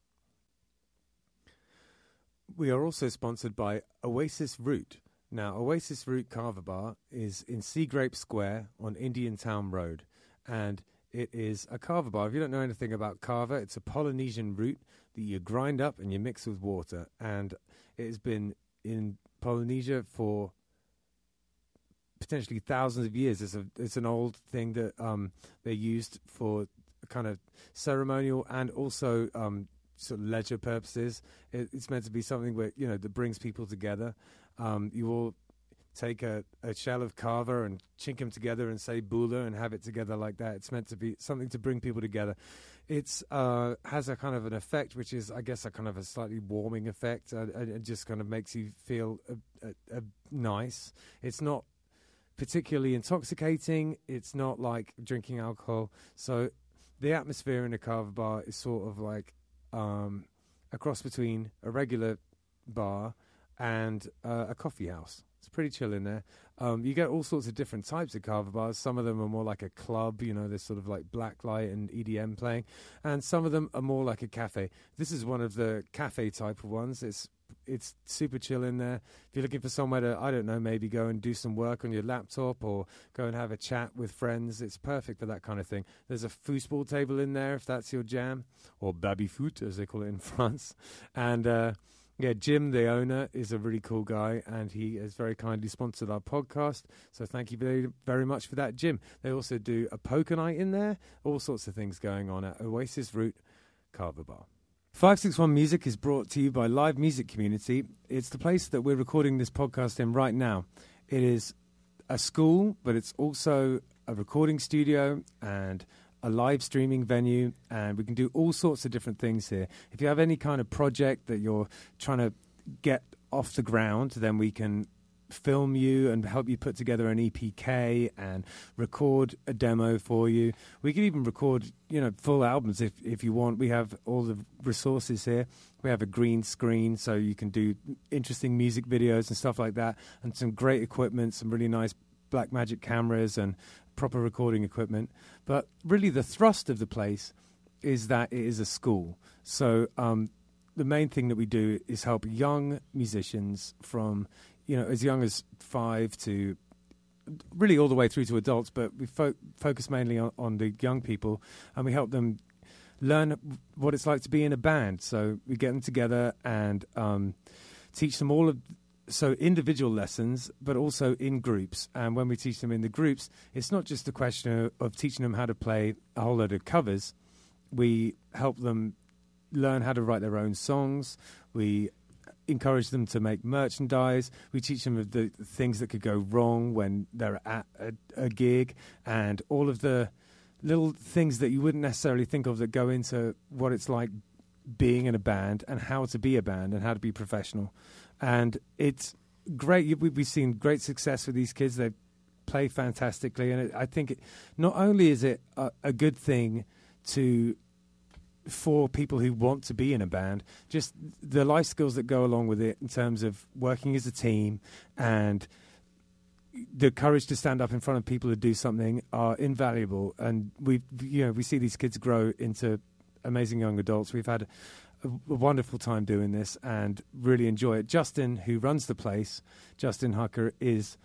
We are also sponsored by Oasis Root. Now, Oasis Root Carver Bar is in Sea Grape Square on Indian Town Road, and it is a carver bar. If you don't know anything about carver, it's a Polynesian root that you grind up and you mix with water. And it has been in Polynesia for potentially thousands of years. It's an old thing that they used for kind of ceremonial and also sort of leisure purposes. It's meant to be something where, that brings people together. You all take a shell of carver and chink them together and say bula and have it together like that. It's meant to be something to bring people together. It's has a kind of an effect, which is, I guess, a kind of a slightly warming effect. It just kind of makes you feel nice. It's not particularly intoxicating. It's not like drinking alcohol. So the atmosphere in a carver bar is sort of like a cross between a regular bar and a coffee house. It's pretty chill in there. You get all sorts of different types of kava bars. Some of them are more like a club, you know, there's sort of like black light and EDM playing. And some of them are more like a cafe. This is one of the cafe type of ones. It's super chill in there. If you're looking for somewhere to, I don't know, maybe go and do some work on your laptop or go and have a chat with friends, it's perfect for that kind of thing. There's a foosball table in there if that's your jam, or baby foot as they call it in France. And... yeah, Jim, the owner, is a really cool guy, and he has very kindly sponsored our podcast. So thank you very, very much for that, Jim. They also do a poker night in there, all sorts of things going on at Oasis Route Carver Bar. 561 Music is brought to you by Live Music Community. It's the place that we're recording this podcast in right now. It is a school, but it's also a recording studio and a live streaming venue, and we can do all sorts of different things here. If you have any kind of project that you're trying to get off the ground, then we can film you and help you put together an EPK and record a demo for you. We can even record, you know, full albums if you want. We have all the resources here. We have a green screen so you can do interesting music videos and stuff like that, and some great equipment, some really nice Blackmagic cameras and proper recording equipment. But really the thrust of the place is that it is a school. So the main thing that we do is help young musicians from, you know, as young as 5 to really all the way through to adults, but we focus mainly on the young people, and we help them learn what it's like to be in a band. So we get them together and teach them all of so individual lessons, but also in groups. And when we teach them in the groups, it's not just a question of teaching them how to play a whole load of covers. We help them learn how to write their own songs. We encourage them to make merchandise. We teach them of the things that could go wrong when they're at a gig, and all of the little things that you wouldn't necessarily think of that go into what it's like being in a band, and how to be a band, and how to be professional. And it's great. We've seen great success with these kids. They play fantastically. And I think not only is it a good thing for people who want to be in a band, just the life skills that go along with it in terms of working as a team and the courage to stand up in front of people to do something are invaluable. And we see these kids grow into amazing young adults. We've had a wonderful time doing this and really enjoy it. Justin, who runs the place, Justin Hucker, is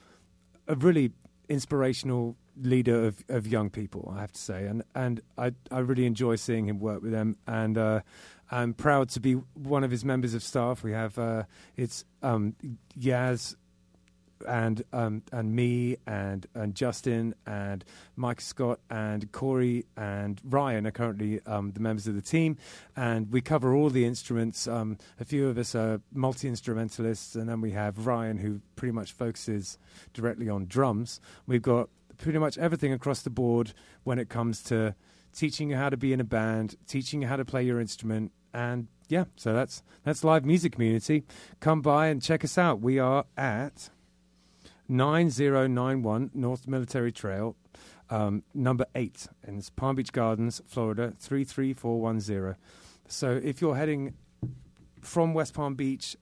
a really inspirational leader of young people, I have to say. And I really enjoy seeing him work with them. And I'm proud to be one of his members of staff. We have Yaz and me and Justin and Mike Scott and Corey and Ryan are currently the members of the team, and we cover all the instruments. A few of us are multi-instrumentalists, and then we have Ryan, who pretty much focuses directly on drums. We've got pretty much everything across the board when it comes to teaching you how to be in a band, teaching you how to play your instrument, and yeah, so that's Live Music Community. Come by and check us out. We are at 9091 North Military Trail, number 8, and it's Palm Beach Gardens, Florida, 33410. So if you're heading from West Palm Beach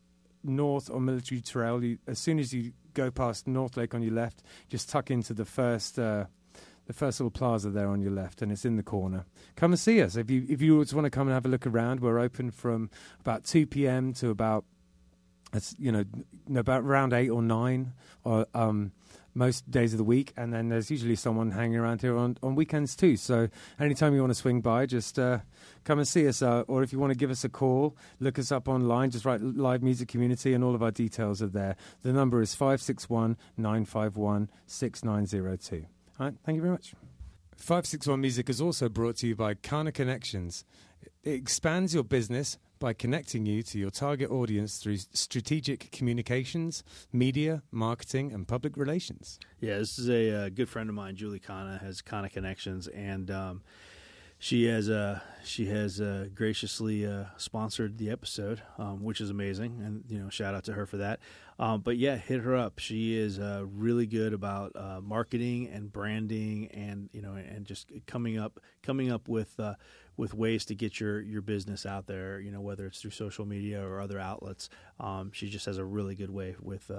north on Military Trail, as soon as you go past North Lake on your left, just tuck into the first little plaza there on your left, and it's in the corner. Come and see us. If you just want to come and have a look around, we're open from about 2 p.m. to about around 8 or 9, or most days of the week, and then there's usually someone hanging around here on weekends too. So anytime you want to swing by, just come and see us, or if you want to give us a call, look us up online. Just write Live Music Community, and all of our details are there. The number is 561-951-6902. All right, thank you very much. 561 Music is also brought to you by Kana Connections. It expands your business by connecting you to your target audience through strategic communications, media, marketing, and public relations. Yeah, this is a good friend of mine, Julie Kana, has Kana Connections, and she has graciously sponsored the episode, which is amazing, and shout out to her for that. But yeah, hit her up. She is really good about marketing and branding, and just coming up with with ways to get your business out there, you know, whether it's through social media or other outlets. She just has a really good way with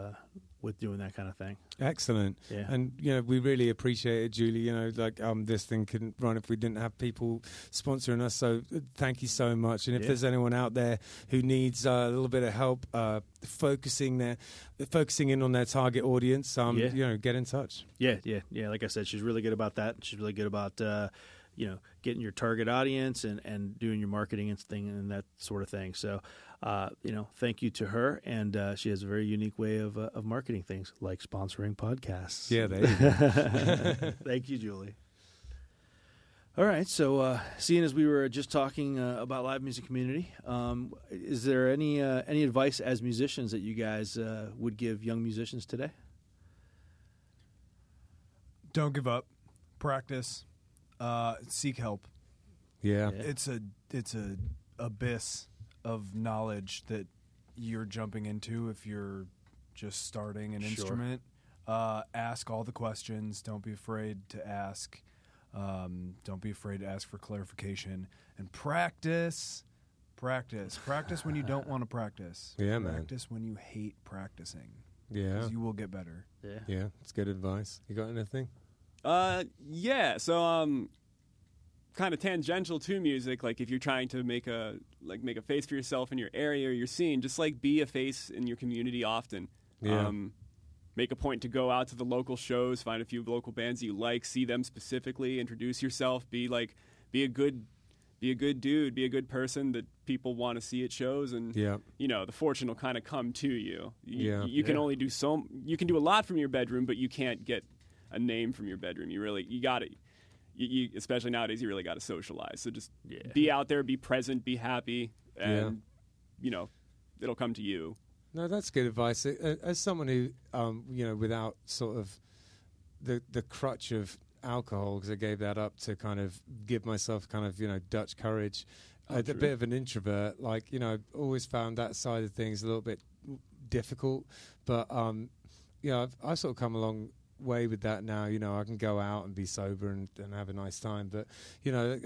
doing that kind of thing. Excellent. Yeah. And, you know, we really appreciate it, Julie. You know, like this thing couldn't run if we didn't have people sponsoring us. So thank you so much. And if there's anyone out there who needs a little bit of help focusing in on their target audience, you know, get in touch. Yeah. Like I said, she's really good about that. She's really good about, you know, getting your target audience and doing your marketing and thing and that sort of thing. So, you know, thank you to her. And she has a very unique way of marketing things, like sponsoring podcasts. Yeah, there you go. Thank you, Julie. All right. So seeing as we were just talking about live music community, is there any advice as musicians that you guys would give young musicians today? Don't give up. Practice. Seek help. Yeah. It's a abyss of knowledge that you're jumping into if you're just starting an instrument. Ask all the questions. Don't be afraid to ask. Don't be afraid to ask for clarification. And practice. Practice when you don't want to practice. Yeah, man. Practice when you hate practicing. Yeah. Because you will get better. Yeah. Yeah, it's good advice. You got anything? So kind of tangential to music, like if you're trying to make a face for yourself in your area or your scene, just like be a face in your community often. Yeah. Make a point to go out to the local shows, find a few local bands you like, see them specifically, introduce yourself, be a good dude, be a good person that people want to see at shows, and you know, the fortune will kind of come to you. You can only do so. You can do a lot from your bedroom, but you can't get a name from your bedroom. You especially nowadays, you really got to socialize. So just be out there, be present, be happy, and you know, it'll come to you. No, that's good advice. As someone who, you know, without sort of the crutch of alcohol, because I gave that up to kind of give myself kind of, you know, Dutch courage, a bit of an introvert, like, you know, always found that side of things a little bit difficult. But, you know, I've sort of come along way with that now. You know, I can go out and be sober and have a nice time, but you know,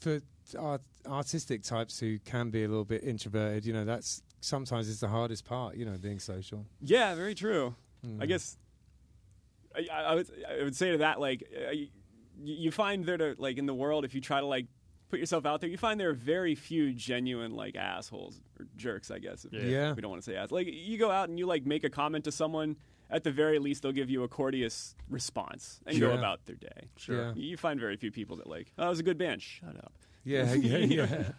for artistic types who can be a little bit introverted, you know, that's sometimes it's the hardest part, you know, being social. Yeah, very true. I guess I would say to that, like, you find there to, like, in the world, if you try to, like, put yourself out there, you find there are very few genuine, like, assholes or jerks, I guess, if we don't want to say ass. Like, you go out and you, like, make a comment to someone, at the very least, they'll give you a courteous response and go about their day. Sure. Yeah. You find very few people that, like, oh, it was a good band. Shut up. Yeah.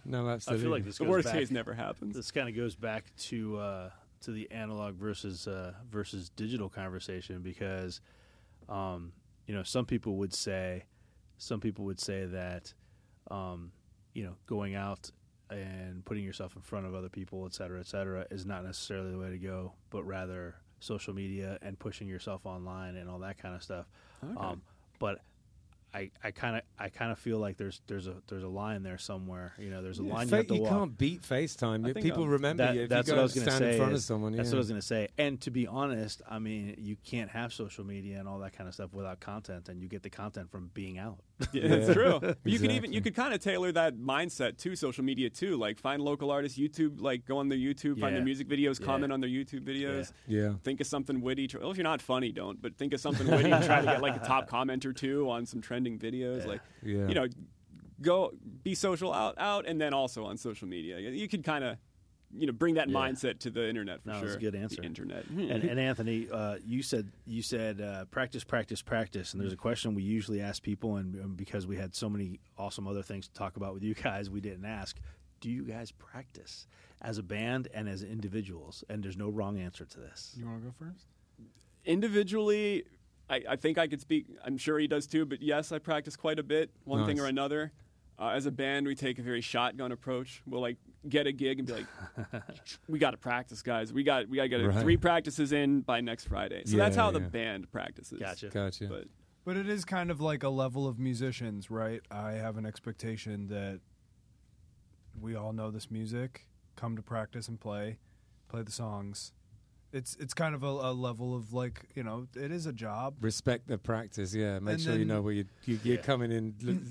No, absolutely. I feel like this goes the worst case never happens. This kind of goes back to the analog versus digital conversation, because, you know, some people would say that, you know, going out and putting yourself in front of other people, et cetera, is not necessarily the way to go, but rather social media and pushing yourself online and all that kind of stuff. Okay. But I kind of feel like there's a line there somewhere. You know, there's a line you have to walk. You can't beat FaceTime. People remember you. That's what I was going to say. Stand in front of someone. That's what I was going to say. And to be honest, I mean, you can't have social media and all that kind of stuff without content, and you get the content from being out. Yeah, that's true. Exactly. You could kind of tailor that mindset to social media too. Like, find local artists, YouTube, like, go on their YouTube, find their music videos, comment on their YouTube videos. Yeah. Think of something witty. Well, if you're not funny, don't. But think of something witty. And try to get, like, a top comment or two on some trending videos. Yeah. Like, you know, go be social out, and then also on social media. You could kind of, you know, bring that mindset to the internet for sure. That's a good answer. The internet. And Anthony, you said practice, and there's a question we usually ask people, and because we had so many awesome other things to talk about with you guys, we didn't ask. Do you guys practice as a band and as individuals? And there's no wrong answer to this. You want to go first? Individually, I think I could speak. I'm sure he does too, but yes, I practice quite a bit, one thing or another. As a band, we take a very shotgun approach. We'll, like, get a gig and be like, we got to practice, guys. We got to get three practices in by next Friday. So that's how the band practices. Gotcha. But it is kind of like a level of musicians, right? I have an expectation that we all know this music, come to practice and play the songs, It's kind of a level of like, you know, it is a job. Respect the practice, yeah. Make sure you know where you're coming in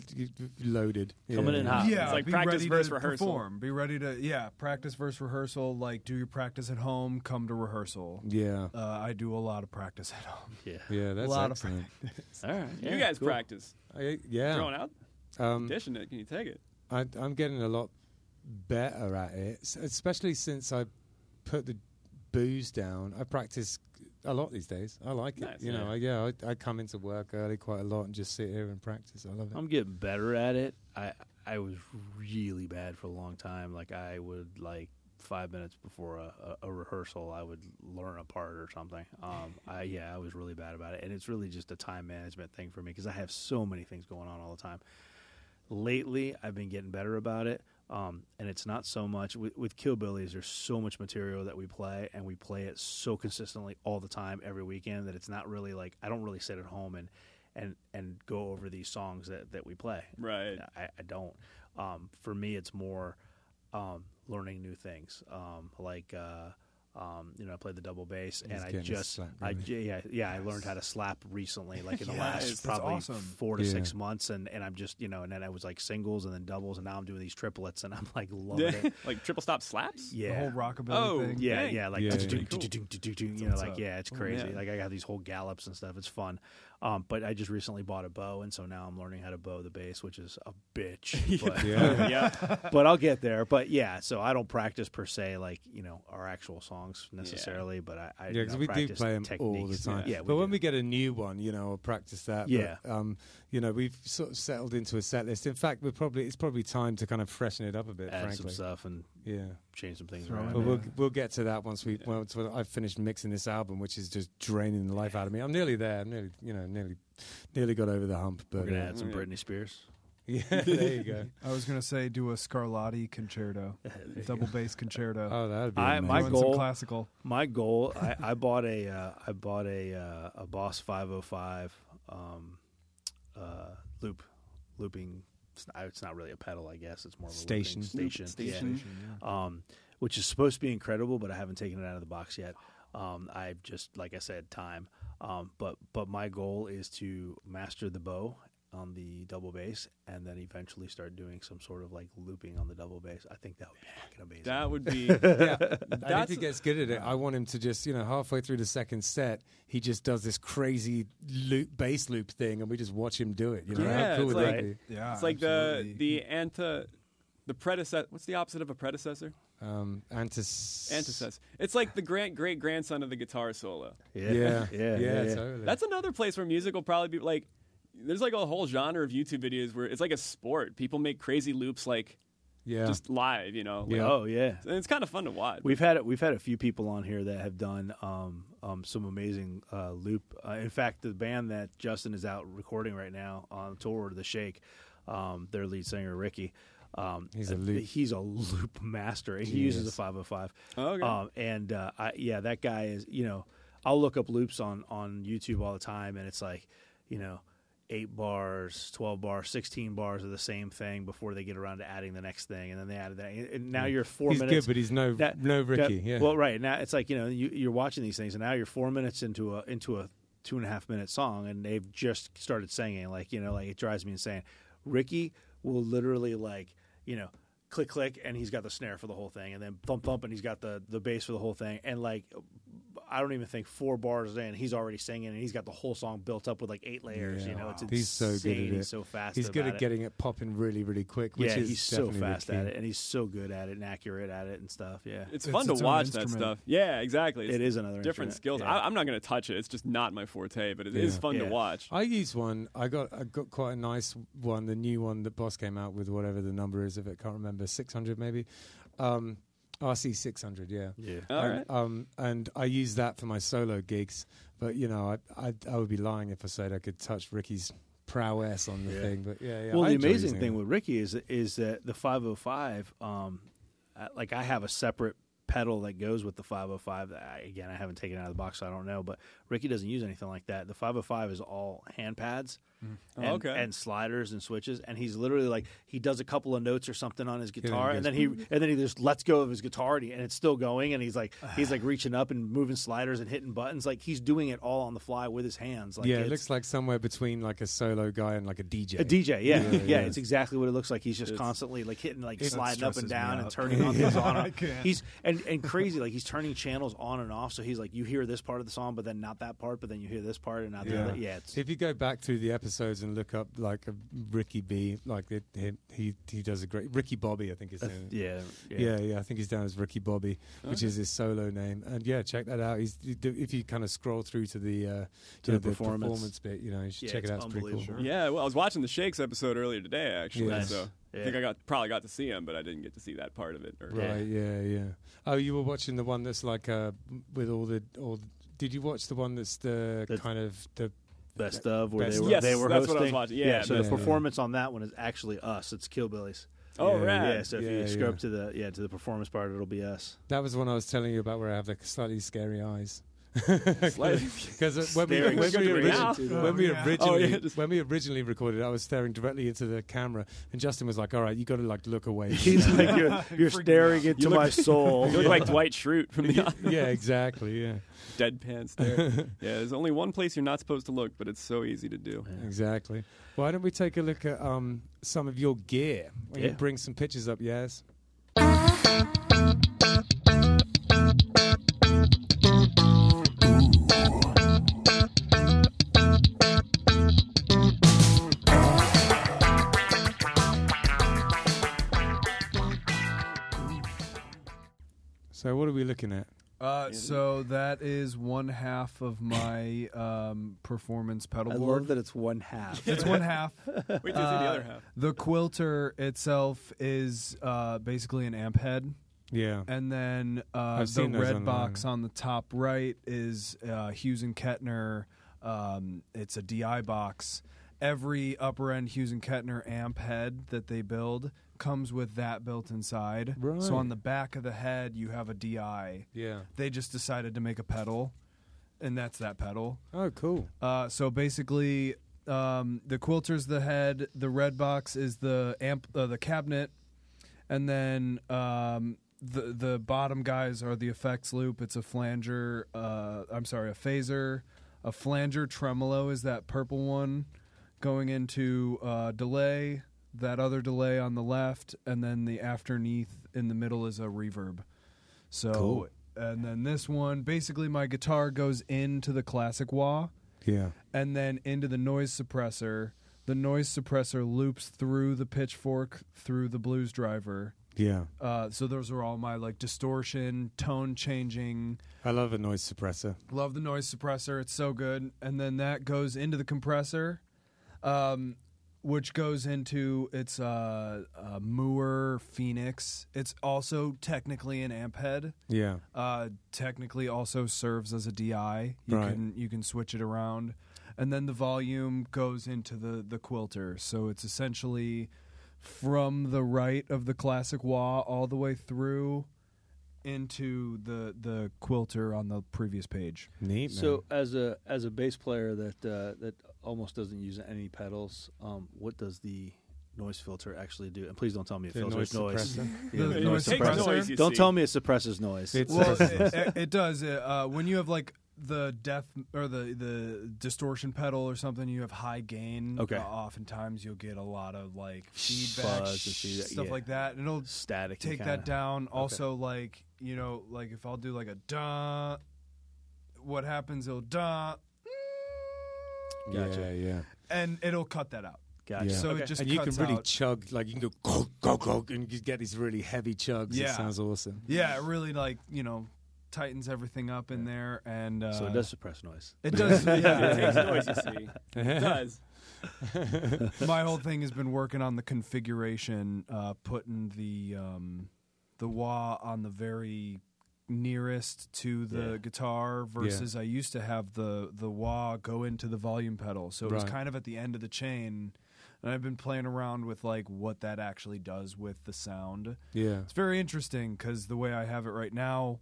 loaded. Yeah. Coming in hot. Yeah, it's like practice versus rehearsal. Perform. Be ready to, practice versus rehearsal. Like, do your practice at home, come to rehearsal. Yeah. I do a lot of practice at home. Yeah. Yeah, that's a lot excellent. Of practice. All right. Yeah, you guys cool. practice. Yeah. Throwing out? Dishing it. Can you take it? I'm getting a lot better at it, especially since I put the booze down. I practice a lot these days. I like it. Nice, you know, I come into work early quite a lot and just sit here and practice. I love it. I'm getting better at it. I was really bad for a long time. Like, I would, 5 minutes before a rehearsal, I would learn a part or something. I was really bad about it. And it's really just a time management thing for me because I have so many things going on all the time. Lately, I've been getting better about it. And it's not so much with Killbillies. There's so much material that we play, and we play it so consistently all the time, every weekend, that it's not really like I don't really sit at home and go over these songs that we play. Right. I don't. For me, it's more learning new things. I played the double bass, and I learned how to slap recently, like in the last probably 4 to 6 months, and I'm just, and then I was like singles and then doubles, and now I'm doing these triplets, and I'm like loving it, like triple stop slaps, yeah, the whole rockabilly thing, it's crazy, like I got these whole gallops and stuff, it's fun. But I just recently bought a bow, and so now I'm learning how to bow the bass, which is a bitch. But, but I'll get there. But so I don't practice per se, our actual songs necessarily. But I because we do play them all the time. Yeah, but when we get a new one, I'll practice that. Yeah, but, we've sort of settled into a set list. In fact, it's probably time to kind of freshen it up a bit. Add frankly, some stuff and change some things around. But we'll get to that once I've finished mixing this album, which is just draining the life out of me. I'm nearly there. I'm nearly got over the hump. But we're gonna add some Britney Spears. Yeah, there you go. I was gonna say do a Scarlatti concerto, double bass concerto. Oh, that'd be amazing. My goal. Some classical. My goal. I bought a Boss 505 looping. It's not really a pedal, I guess. It's more of a station. Yeah. Which is supposed to be incredible, but I haven't taken it out of the box yet. I've just, like I said, time. But my goal is to master the bow on the double bass and then eventually start doing some sort of looping on the double bass. I think that would be fucking amazing. That would be... I think he gets good at it. I want him to just, halfway through the second set, he just does this crazy bass loop thing and we just watch him do it. How cool would that be? Yeah, it's like the predecessor... What's the opposite of a predecessor? Antecessor. It's like the great-great-grandson of the guitar solo. Yeah. Totally. That's another place where music will probably be like... There's like a whole genre of YouTube videos where it's like a sport. People make crazy loops just live, And it's kind of fun to watch. We've had a few people on here that have done some amazing loop. In fact, the band that Justin is out recording right now on tour, The Shake, their lead singer Ricky. He's a loop master. He uses a 505. Oh, okay. That guy is, I'll look up loops on YouTube all the time, and it's 8 bars, 12 bars, 16 bars are the same thing before they get around to adding the next thing, and then they added that. And now you're 4 minutes. He's good, but he's no Ricky. Well, right now it's you're watching these things, and now you're 4 minutes into a 2.5 minute song, and they've just started singing. It drives me insane. Ricky will literally click click, and he's got the snare for the whole thing, and then thump thump, and he's got the bass for the whole thing, and I don't even think 4 bars in, he's already singing, and he's got the whole song built up with 8 layers. It's insane. He's so good at it. He's so fast. He's good at getting it popping really, really quick. Which is he's so fast at it, and he's so good at it and accurate at it and stuff. Yeah, it's fun to watch that stuff. Yeah, exactly. It is another different skills. Yeah. I'm not going to touch it. It's just not my forte, but it is fun to watch. I used one. I got quite a nice one. The new one that Boss came out with, whatever the number is of it, can't remember. 600 maybe. RC 600, yeah. All right. And I use that for my solo gigs, but I would be lying if I said I could touch Ricky's prowess on the thing. But well, the amazing thing with Ricky is that the 505. I have a separate pedal that goes with the 505. Again, I haven't taken it out of the box, so I don't know. But Ricky doesn't use anything like that. The 505 is all hand pads and sliders and switches. And he's literally like, he does a couple of notes or something on his guitar, and then he just lets go of his guitar, and it's still going. And he's like reaching up and moving sliders and hitting buttons. Like he's doing it all on the fly with his hands. Like, yeah, it looks like somewhere between like a solo guy and like a DJ. A DJ, yeah, yeah. It's exactly what it looks like. He's just constantly like hitting, like sliding up and down and turning on things on. He's and crazy, like he's turning channels on and off. So he's like, you hear this part of the song, but then not that part, but then you hear this part and not the other. Yeah. If you go back through the episodes and look up like a Ricky B, like he does a great Ricky Bobby, I think his name. Yeah. I think he's down as Ricky Bobby, which is his solo name. And yeah, check that out. He's if you kind of scroll through to the performance bit, you should check it out. It's pretty cool. Sure. Yeah. Well, I was watching the Shakes episode earlier today, actually. Yes. So. Yeah. I think I probably got to see him, but I didn't get to see that part of it. Right? Yeah. Oh, you were watching the one that's like with all the. Did you watch the one that's the kind of the best of where they were hosting? Yes, that's what I was watching. Yeah. So the performance on that one is actually us. It's Killbillies. Oh, yeah, right. Yeah, so if you scrub to the performance part, it'll be us. That was the one I was telling you about where I have like slightly scary eyes. Because when we originally recorded, I was staring directly into the camera, and Justin was like, "All right, you got to like look away." He's like, "You're staring into my soul." You look like Dwight Schrute from The Office. Yeah, exactly. Yeah, deadpan stare. Yeah, there's only one place you're not supposed to look, but it's so easy to do. Yeah. Exactly. Why don't we take a look at some of your gear? Yeah. You bring some pictures up, yes. So what are we looking at? So that is one half of my performance pedal board. I love that it's one half. It's one half. Wait, do you see the other half? The quilter itself is basically an amp head. Yeah. And then the red box on the top right is Hughes & Kettner. It's a DI box. Every upper-end Hughes & Kettner amp head that they build comes with that built inside. Right. So on the back of the head, you have a DI. Yeah. They just decided to make a pedal, and that's that pedal. Oh, cool. So basically, the quilter's the head, the red box is the amp, the cabinet, and then the bottom guys are the effects loop. It's a flanger. A phaser, a flanger tremolo is that purple one, going into delay. That other delay on the left, and then the afterneath in the middle is a reverb. So, cool. And then this one, basically my guitar goes into the classic wah, and then into the noise suppressor. The noise suppressor loops through the pitchfork, through the blues driver. Yeah. So those are all my like distortion, tone changing. I love a noise suppressor. Love the noise suppressor. It's so good. And then that goes into the compressor. Which goes into its Moore Phoenix. It's also technically an amp head. Yeah. Technically also serves as a DI. You can switch it around. And then the volume goes into the quilter. So it's essentially from the right of the classic wah all the way through into the quilter on the previous page. Neat, man. So as a bass player that almost doesn't use any pedals. What does the noise filter actually do? And please don't tell me it filters noise. The noise suppressor. Don't tell me it suppresses noise. It does. When you have like the death or the distortion pedal or something, you have high gain. Okay. Oftentimes you'll get a lot of like feedback, stuff like that. And it'll static. Take that down. Okay. Also, like like if I'll do like a duh, what happens? It'll duh. Gotcha. Yeah. And it'll cut that out. Gotcha. Yeah. So it just cuts out. And you can really chug, like you can go, go, go, go, and you get these really heavy chugs. Yeah. It sounds awesome. Yeah, it really like, tightens everything up in there. And so it does suppress noise. It does. It takes noise, you see. It does. My whole thing has been working on the configuration, putting the wah on the very nearest to the guitar versus I used to have the wah go into the volume pedal. So it was kind of at the end of the chain. And I've been playing around with like what that actually does with the sound. Yeah. It's very interesting because the way I have it right now,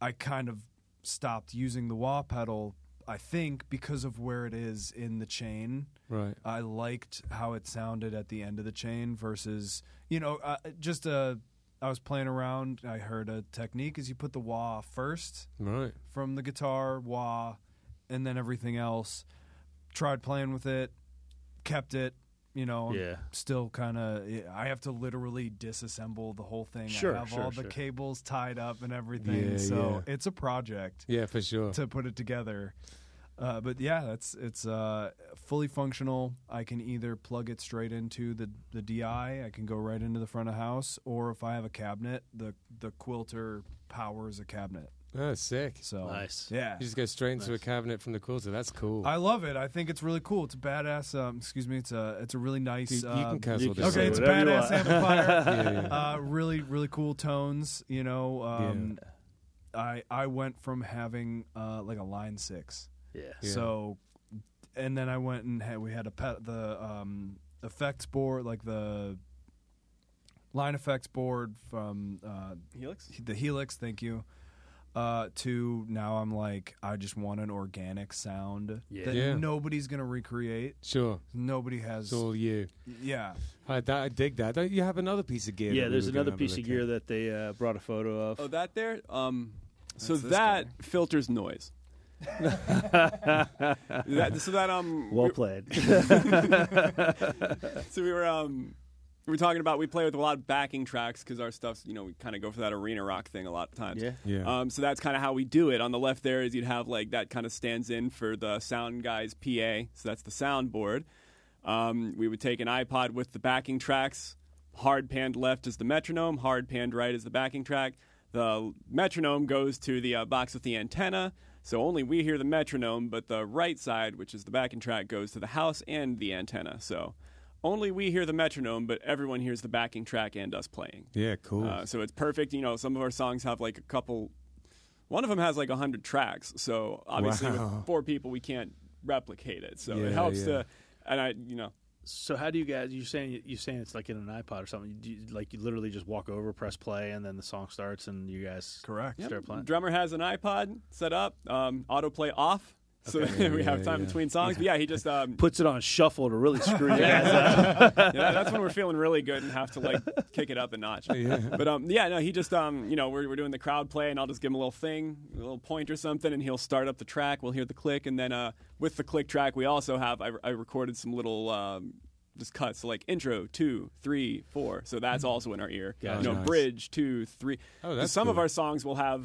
I kind of stopped using the wah pedal, I think, because of where it is in the chain. Right. I liked how it sounded at the end of the chain versus, you know, I was playing around. I heard a technique is you put the wah first, right, from the guitar, wah, and then everything else. Tried playing with it, kept it, you know. Yeah. Still kind of, I have to literally disassemble the whole thing. Sure, I have all the cables tied up and everything. Yeah, so it's a project. Yeah, for sure. To put it together. But yeah, it's fully functional. I can either plug it straight into the DI, I can go right into the front of house, or if I have a cabinet, the Quilter powers a cabinet. Oh, sick. So, nice. Yeah. You just go straight into a cabinet from the Quilter. That's cool. I love it. I think it's really cool. It's a badass, it's a really nice... you can cancel this. Okay, it's a badass amplifier. Really, really cool tones, you know. I went from having like a Line 6. Yeah. So, and then I went and we had the effects board, like the line effects board from Helix. The Helix, thank you. To now, I'm like, I just want an organic sound that nobody's gonna recreate. Sure, nobody has. It's all you. Yeah, I dig that. Don't you have another piece of gear? Yeah, there's another piece of gear that they brought a photo of. Oh, that there. So that guy filters noise. Well played. So we were talking about, we play with a lot of backing tracks because our stuff's, you know, we kind of go for that arena rock thing a lot of times. Yeah. Yeah. So that's kind of how we do it. On the left there is you'd have like that kind of stands in for the sound guy's PA. So that's the soundboard. We would take an iPod with the backing tracks. Hard panned left is the metronome. Hard panned right is the backing track. The metronome goes to the box with the antenna. So only we hear the metronome, but the right side, which is the backing track, goes to the house and the antenna. So only we hear the metronome, but everyone hears the backing track and us playing. Yeah, cool. So it's perfect. You know, some of our songs have like a couple. One of them has like 100 tracks. So obviously with 4 people, we can't replicate it. So it helps to, and I, you know. So how do you guys? You're saying it's like in an iPod or something. You literally just walk over, press play, and then the song starts, and you guys start playing. Drummer has an iPod set up, autoplay off, so we have time between songs. But he just puts it on shuffle to really screw you guys up. That's when we're feeling really good and have to like kick it up a notch. Yeah. But he just we're doing the crowd play, and I'll just give him a little thing, a little point or something, and he'll start up the track. We'll hear the click, and then with the click track, we also have I recorded some little just cuts, so like intro 2, 3, 4. So that's also in our ear. Gotcha. Bridge 2, 3. Oh, that's some cool. of our songs will have.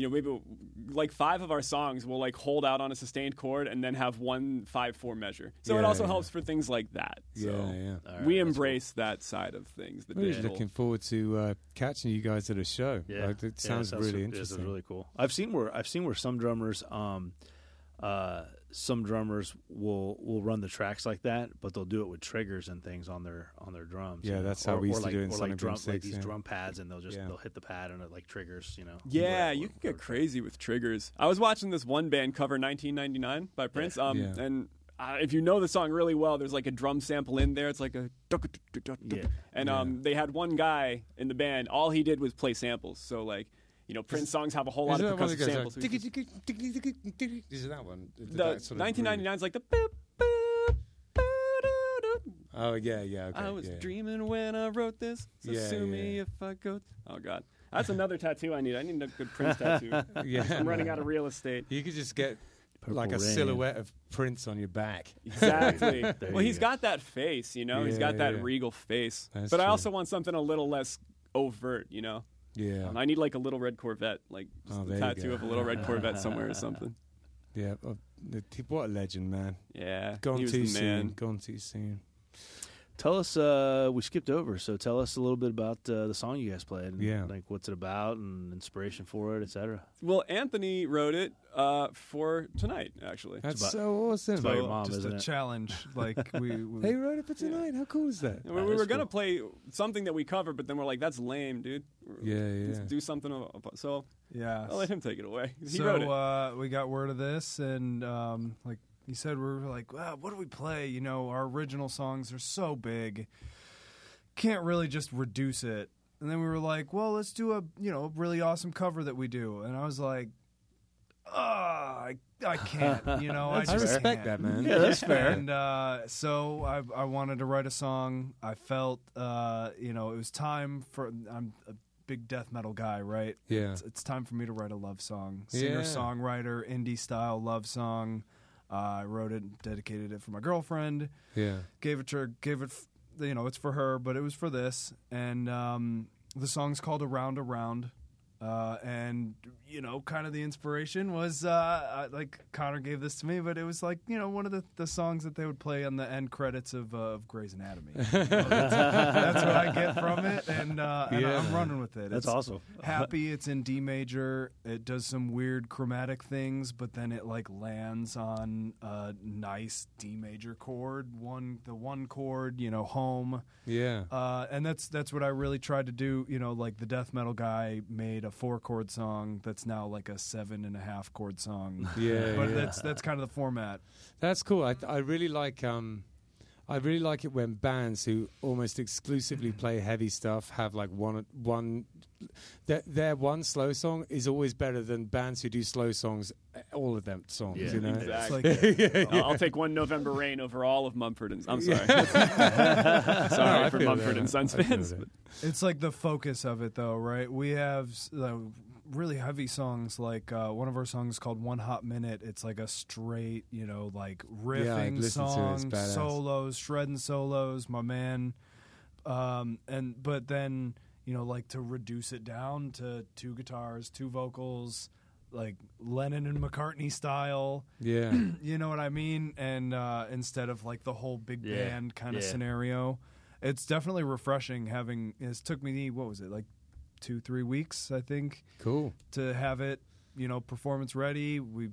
Maybe like 5 of our songs will like hold out on a sustained chord and then have 1 5/4 measure. So it also helps for things like that. So right, we embrace that side of things. The digital. Really looking forward to catching you guys at a show. Yeah, it sounds really interesting. This is really cool. I've seen where some drummers will run the tracks like that, but they'll do it with triggers and things on their drums. Yeah, that's how we used to do it in Sonic Boom 6. Or like these drum pads, and they'll hit the pad and it like triggers, you know. Yeah, you can get crazy with triggers. I was watching this one band cover 1999 by Prince, and if you know the song really well, there's like a drum sample in there. It's like a... And they had one guy in the band, all he did was play samples, so like... Prince songs have a whole lot of percussive samples. Like, is it that one? The 1999 is like the... Oh, yeah. Okay, I was dreaming when I wrote this, so sue me if I go... Oh, God. That's another tattoo I need. I need a good Prince tattoo. I'm running out of real estate. You could just get... Purple like a rain. Silhouette of Prince on your back. Exactly. Well, he's got that face, you know? He's got that regal face. That's true. I also want something a little less overt, you know? Yeah, I need like a little red Corvette, like just a tattoo of a little red Corvette somewhere or something. Yeah, what a legend, man. Yeah, gone too soon. Tell us, we skipped over, so tell us a little bit about the song you guys played. And, like what's it about and inspiration for it, etc. Well, Anthony wrote it for tonight, actually. That's so awesome. It's about your mom, just isn't a it? Challenge. Like we wrote it for tonight. Yeah. How cool is that? We were gonna play something that we covered, but then we're like, that's lame, dude. Let's do something. So I'll let him take it away. He wrote it. We got word of this, and like He said, we're like, well, what do we play? You know, our original songs are so big. Can't really just reduce it. And then we were like, well, let's do a, you know, really awesome cover that we do. And I was like, I can't, you know. I respect that, man. Yeah, that's fair. And so I wanted to write a song. I felt, you know, it was time for, I'm a big death metal guy, right? Yeah. It's time for me to write a love song. Singer-songwriter, indie-style love song. I wrote it, dedicated it for my girlfriend. Yeah. You know, it's for her, but it was for this. And the song's called Around Around. And, you know, kind of the inspiration was, like, Connor gave this to me, but it was like, you know, one of the songs that they would play on the end credits of Grey's Anatomy. You know, that's what I get from it, and yeah. I'm running with it. That's awesome. Happy, it's in D major, it does some weird chromatic things, but then it, like, lands on a nice D major chord, the one chord, you know, home. Yeah. And that's what I really tried to do, you know, like, the death metal guy made a 4-chord song that's now like a 7.5-chord song. Yeah, but yeah. That's kind of the format. That's cool. I really like it when bands who almost exclusively play heavy stuff have like one. Their one slow song is always better than bands who do slow songs. All of them songs, yeah, you know. Exactly. Like, I'll take one November Rain over all of Mumford and Sons. I'm sorry. Sorry for Mumford and Sons fans. It's like the focus of it, though, right? We have really heavy songs, like one of our songs is called One Hot Minute. It's like a straight, you know, like riffing song, solos, shredding solos, my man. But then, you know, like to reduce it down to 2 guitars, 2 vocals, like Lennon and McCartney style. Yeah. You know what I mean? And instead of like the whole big band kind of scenario, it's definitely refreshing having, it took me, what was it, like 2-3 weeks, I think. Cool. To have it, you know, performance ready. We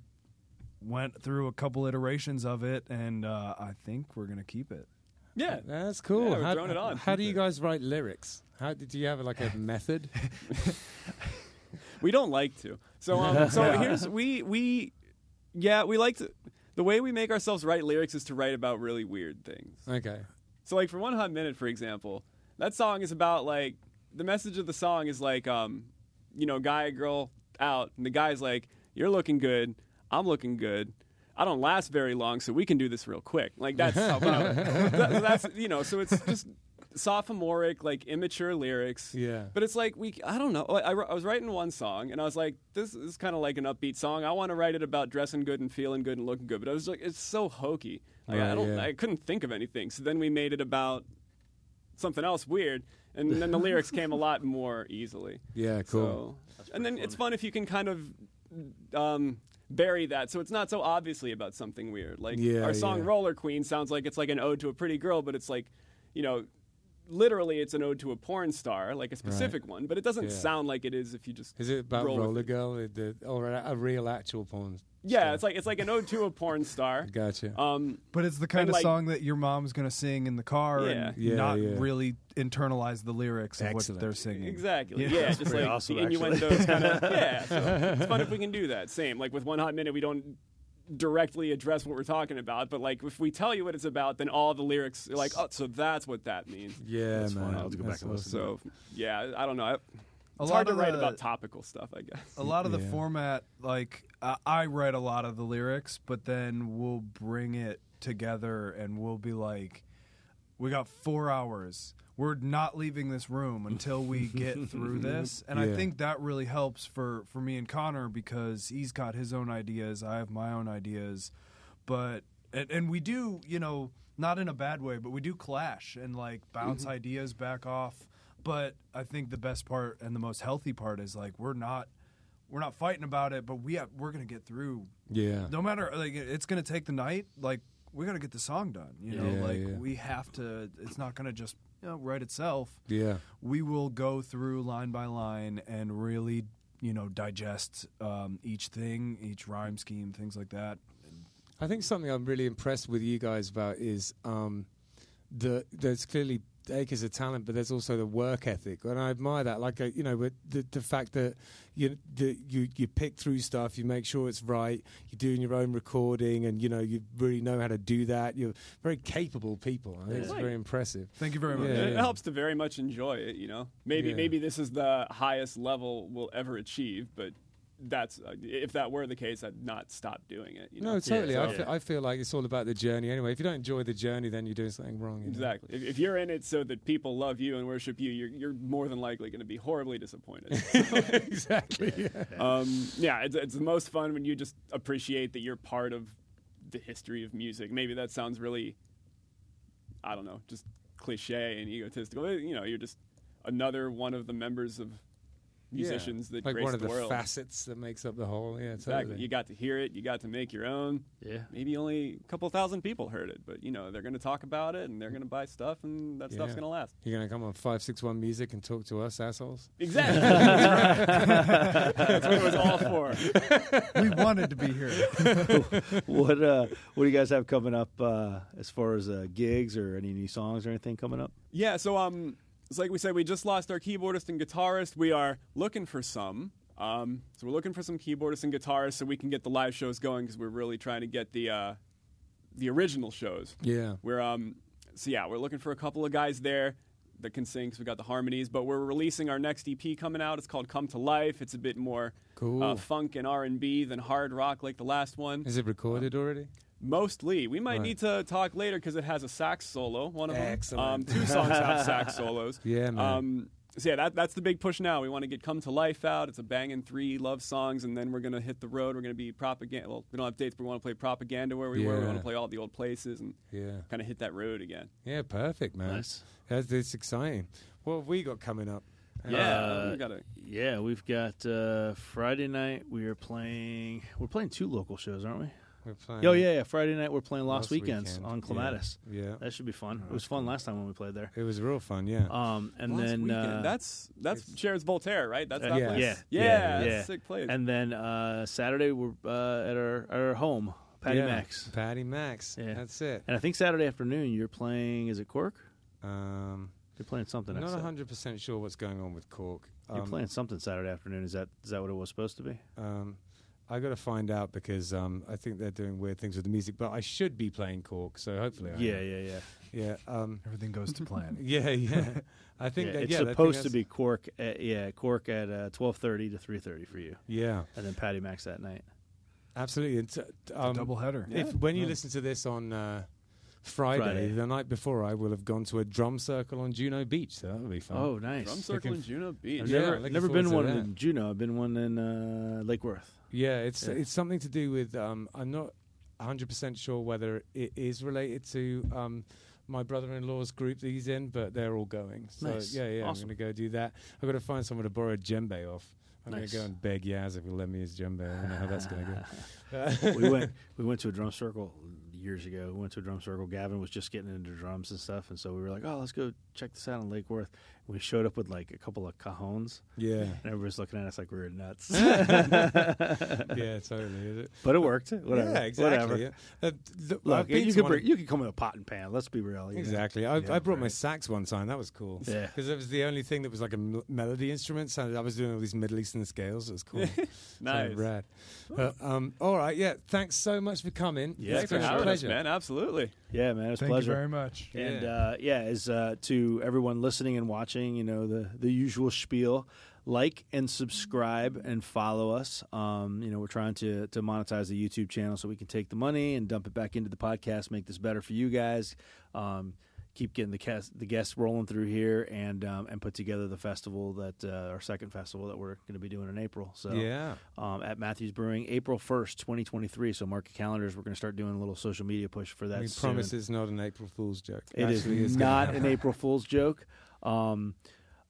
went through a couple iterations of it, and I think we're going to keep it. Yeah, that's cool. Yeah, we're throwing it on. How do you guys write lyrics? Do you have like a method? We don't like to. So here's we like to. The way we make ourselves write lyrics is to write about really weird things. Okay. So like for One Hot Minute, for example, that song is about like the message of the song is like you know, guy girl out, and the guy's like, you're looking good, I'm looking good. I don't last very long, so we can do this real quick. Like that's how about it. That's you know. So it's just sophomoric, like immature lyrics. Yeah. But it's like I don't know. I was writing one song, and I was like, this is kind of like an upbeat song. I want to write it about dressing good and feeling good and looking good. But I was like, it's so hokey. Like, right, I couldn't think of anything. So then we made it about something else weird, and then the lyrics came a lot more easily. Yeah. Cool. So, and then it's fun if you can kind of. Bury that, so it's not so obviously about something weird. Like our song Roller Queen sounds like it's like an ode to a pretty girl, but it's like, you know, literally it's an ode to a porn star, like a specific one, but it doesn't sound like it is if you just. Is it about Roller Girl or a real actual porn? Yeah, star? it's like an ode to a porn star. Gotcha. But it's the kind of like, song that your mom's gonna sing in the car and not really internalize the lyrics of what they're singing. Exactly. Yeah, yeah, just like awesome, the innuendos kind of. Yeah, so it's fun if we can do that. Same, like with One Hot Minute, we don't directly address what we're talking about, but like if we tell you what it's about, then all the lyrics are like, oh, so that's what that means. Yeah, that's man. Fun. I'll have to go back and listen. So, yeah, I don't know. It's hard to write about topical stuff, I guess. A lot of the format, like I write a lot of the lyrics, but then we'll bring it together and we'll be like, we got 4 hours. We're not leaving this room until we get through this. And I think that really helps for me and Connor, because he's got his own ideas. I have my own ideas. But, and we do, you know, not in a bad way, but we do clash and like bounce ideas back off. But I think the best part and the most healthy part is like, we're not fighting about it, but we're going to get through. Yeah. No matter, like, it's going to take the night. Like, we got to get the song done. You know, we have to, it's not going to just, you know, write itself. Yeah, we will go through line by line and really, you know, digest each thing, each rhyme scheme, things like that. I think something I'm really impressed with you guys about is there's clearly acres of talent, but there's also the work ethic, and I admire that. Like, you know, with the fact that you pick through stuff, you make sure it's right, you're doing your own recording, and you know, you really know how to do that. You're very capable people. I think it's very impressive. Thank you very much. Yeah, it helps to very much enjoy it. You know, maybe this is the highest level we'll ever achieve, but that's if that were the case, I'd not stop doing it. You know? No, totally. Yeah, so, I feel like it's all about the journey anyway. If you don't enjoy the journey, then you're doing something wrong. Exactly. If you're in it so that people love you and worship you, you're more than likely going to be horribly disappointed. Exactly. Yeah. It's the most fun when you just appreciate that you're part of the history of music. Maybe that sounds really, I don't know, just cliche and egotistical. You know, you're just another one of the members of musicians that grace the world. Like one of the facets that makes up the whole. Yeah, exactly. Totally. You got to hear it. You got to make your own. Yeah. Maybe only a couple thousand people heard it, but you know they're going to talk about it and they're going to buy stuff, and that stuff's going to last. You're going to come on 561 Music and talk to us assholes. Exactly. That's what it was all for. We wanted to be here. What do you guys have coming up as far as gigs or any new songs or anything coming up? Yeah. So it's like we said, we just lost our keyboardist and guitarist. We are looking for some. So we're looking for some keyboardists and guitarists so we can get the live shows going, because we're really trying to get the original shows. Yeah. We're we're looking for a couple of guys there that can sing, because we got the harmonies. But we're releasing our next EP coming out. It's called Come to Life. It's a bit more cool funk and R&B than hard rock like the last one. Is it recorded already? Mostly. We might need to talk later because it has a sax solo, one of them. Excellent. Two songs have sax solos. Yeah, man. That's the big push now. We want to get Come to Life out. It's a banging 3 love songs, and then we're going to hit the road. We're going to be Propaganda. Well, we don't have dates, but we want to play Propaganda where we were. We want to play all the old places and kind of hit that road again. Yeah, perfect, man. Nice. That's exciting. What have we got coming up? We've got Friday night. We're playing 2 local shows, aren't we? Friday night we're playing Lost Weekends on Clematis. Yeah. That should be fun. It was fun last time when we played there. It was real fun, yeah. That's Sharon's Voltaire, right? That's that place. Yeah, that's a sick place. And then Saturday we're at our home, Patty Max. Patty Max. Yeah. That's it. And I think Saturday afternoon you're playing, is it Cork? You're playing something. I'm not 100% sure what's going on with Cork. You're playing something Saturday afternoon. Is that what it was supposed to be? I got to find out, because I think they're doing weird things with the music, but I should be playing Cork, so hopefully I am. Yeah. Everything goes to plan. Yeah. I think that, it's supposed to be Cork at 12:30 to 3:30 for you. Yeah. And then Patty Max that night. Absolutely. It's a double header. When you listen to this on Friday, the night before, I will have gone to a drum circle on Juneau Beach. So that would be fun. Oh, nice. Drum circle in Juneau Beach. I've never been one in Juneau. I've been one in Lake Worth. Yeah, it's something to do with, I'm not 100% sure whether it is related to my brother-in-law's group that he's in, but they're all going. So nice. Awesome. I'm going to go do that. I've got to find someone to borrow a djembe off. I'm going to go and beg Yaz if he'll lend me his djembe. I don't know how that's going to go. We went to a drum circle years ago. We went to a drum circle. Gavin was just getting into drums and stuff, and so we were like, oh, let's go check this out in Lake Worth. We showed up with like a couple of cajones. Yeah. And everybody's looking at us like we were nuts. Yeah, totally. Is it? But it worked. Whatever. Yeah, exactly. Whatever. Yeah. Look, you could come with a pot and pan. Let's be real. Exactly. Yeah, I brought my sax one time. That was cool. Yeah. Because it was the only thing that was like a melody instrument. So I was doing all these Middle Eastern scales. It was cool. Nice. So rad. All right. Yeah. Thanks so much for coming. Yeah. It's been a pleasure, man. Absolutely. Yeah, man. It was a pleasure. Thank you very much. And to everyone listening and watching, you know, the usual spiel. Like and subscribe and follow us. You know, we're trying to monetize the YouTube channel so we can take the money and dump it back into the podcast, make this better for you guys. Keep getting the guests rolling through here, and put together the festival that our second festival that we're going to be doing in April. So at Matthews Brewing, April 1st, 2023. So mark your calendars. We're going to start doing a little social media push for that. We promise it's not an April Fool's joke. It is not an April Fool's joke. I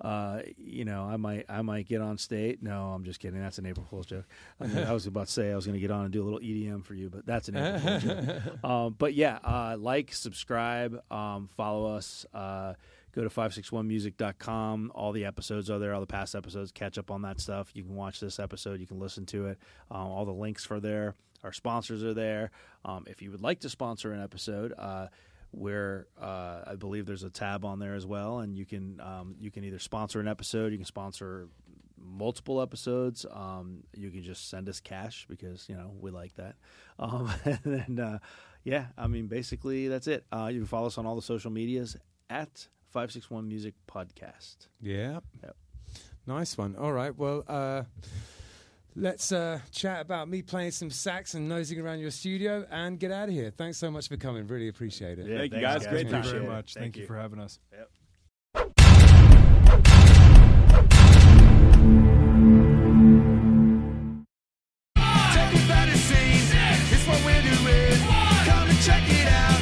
might get on stage. No, I'm just kidding. That's an April Fool's joke. I was about to say I was going to get on and do a little EDM for you, but that's an April Fool's joke. Like, subscribe, follow us. Go to 561music.com. All the episodes are there, all the past episodes. Catch up on that stuff. You can watch this episode. You can listen to it. All the links are there. Our sponsors are there. If you would like to sponsor an episode, where I believe there's a tab on there as well, and you can either sponsor an episode, you can sponsor multiple episodes, you can just send us cash because, you know, we like that. And then, yeah, I mean, basically that's it. You can follow us on all the social medias at 561 Music Podcast. Yeah. Yep. Nice one. All right. Well, let's chat about me playing some sax and nosing around your studio and get out of here. Thanks so much for coming. Really appreciate it. Yeah, thank you guys. Great time. Thank you very much. Thank you for having us. Yep. Take your fantasy. It's what we're doing. Come and check it out.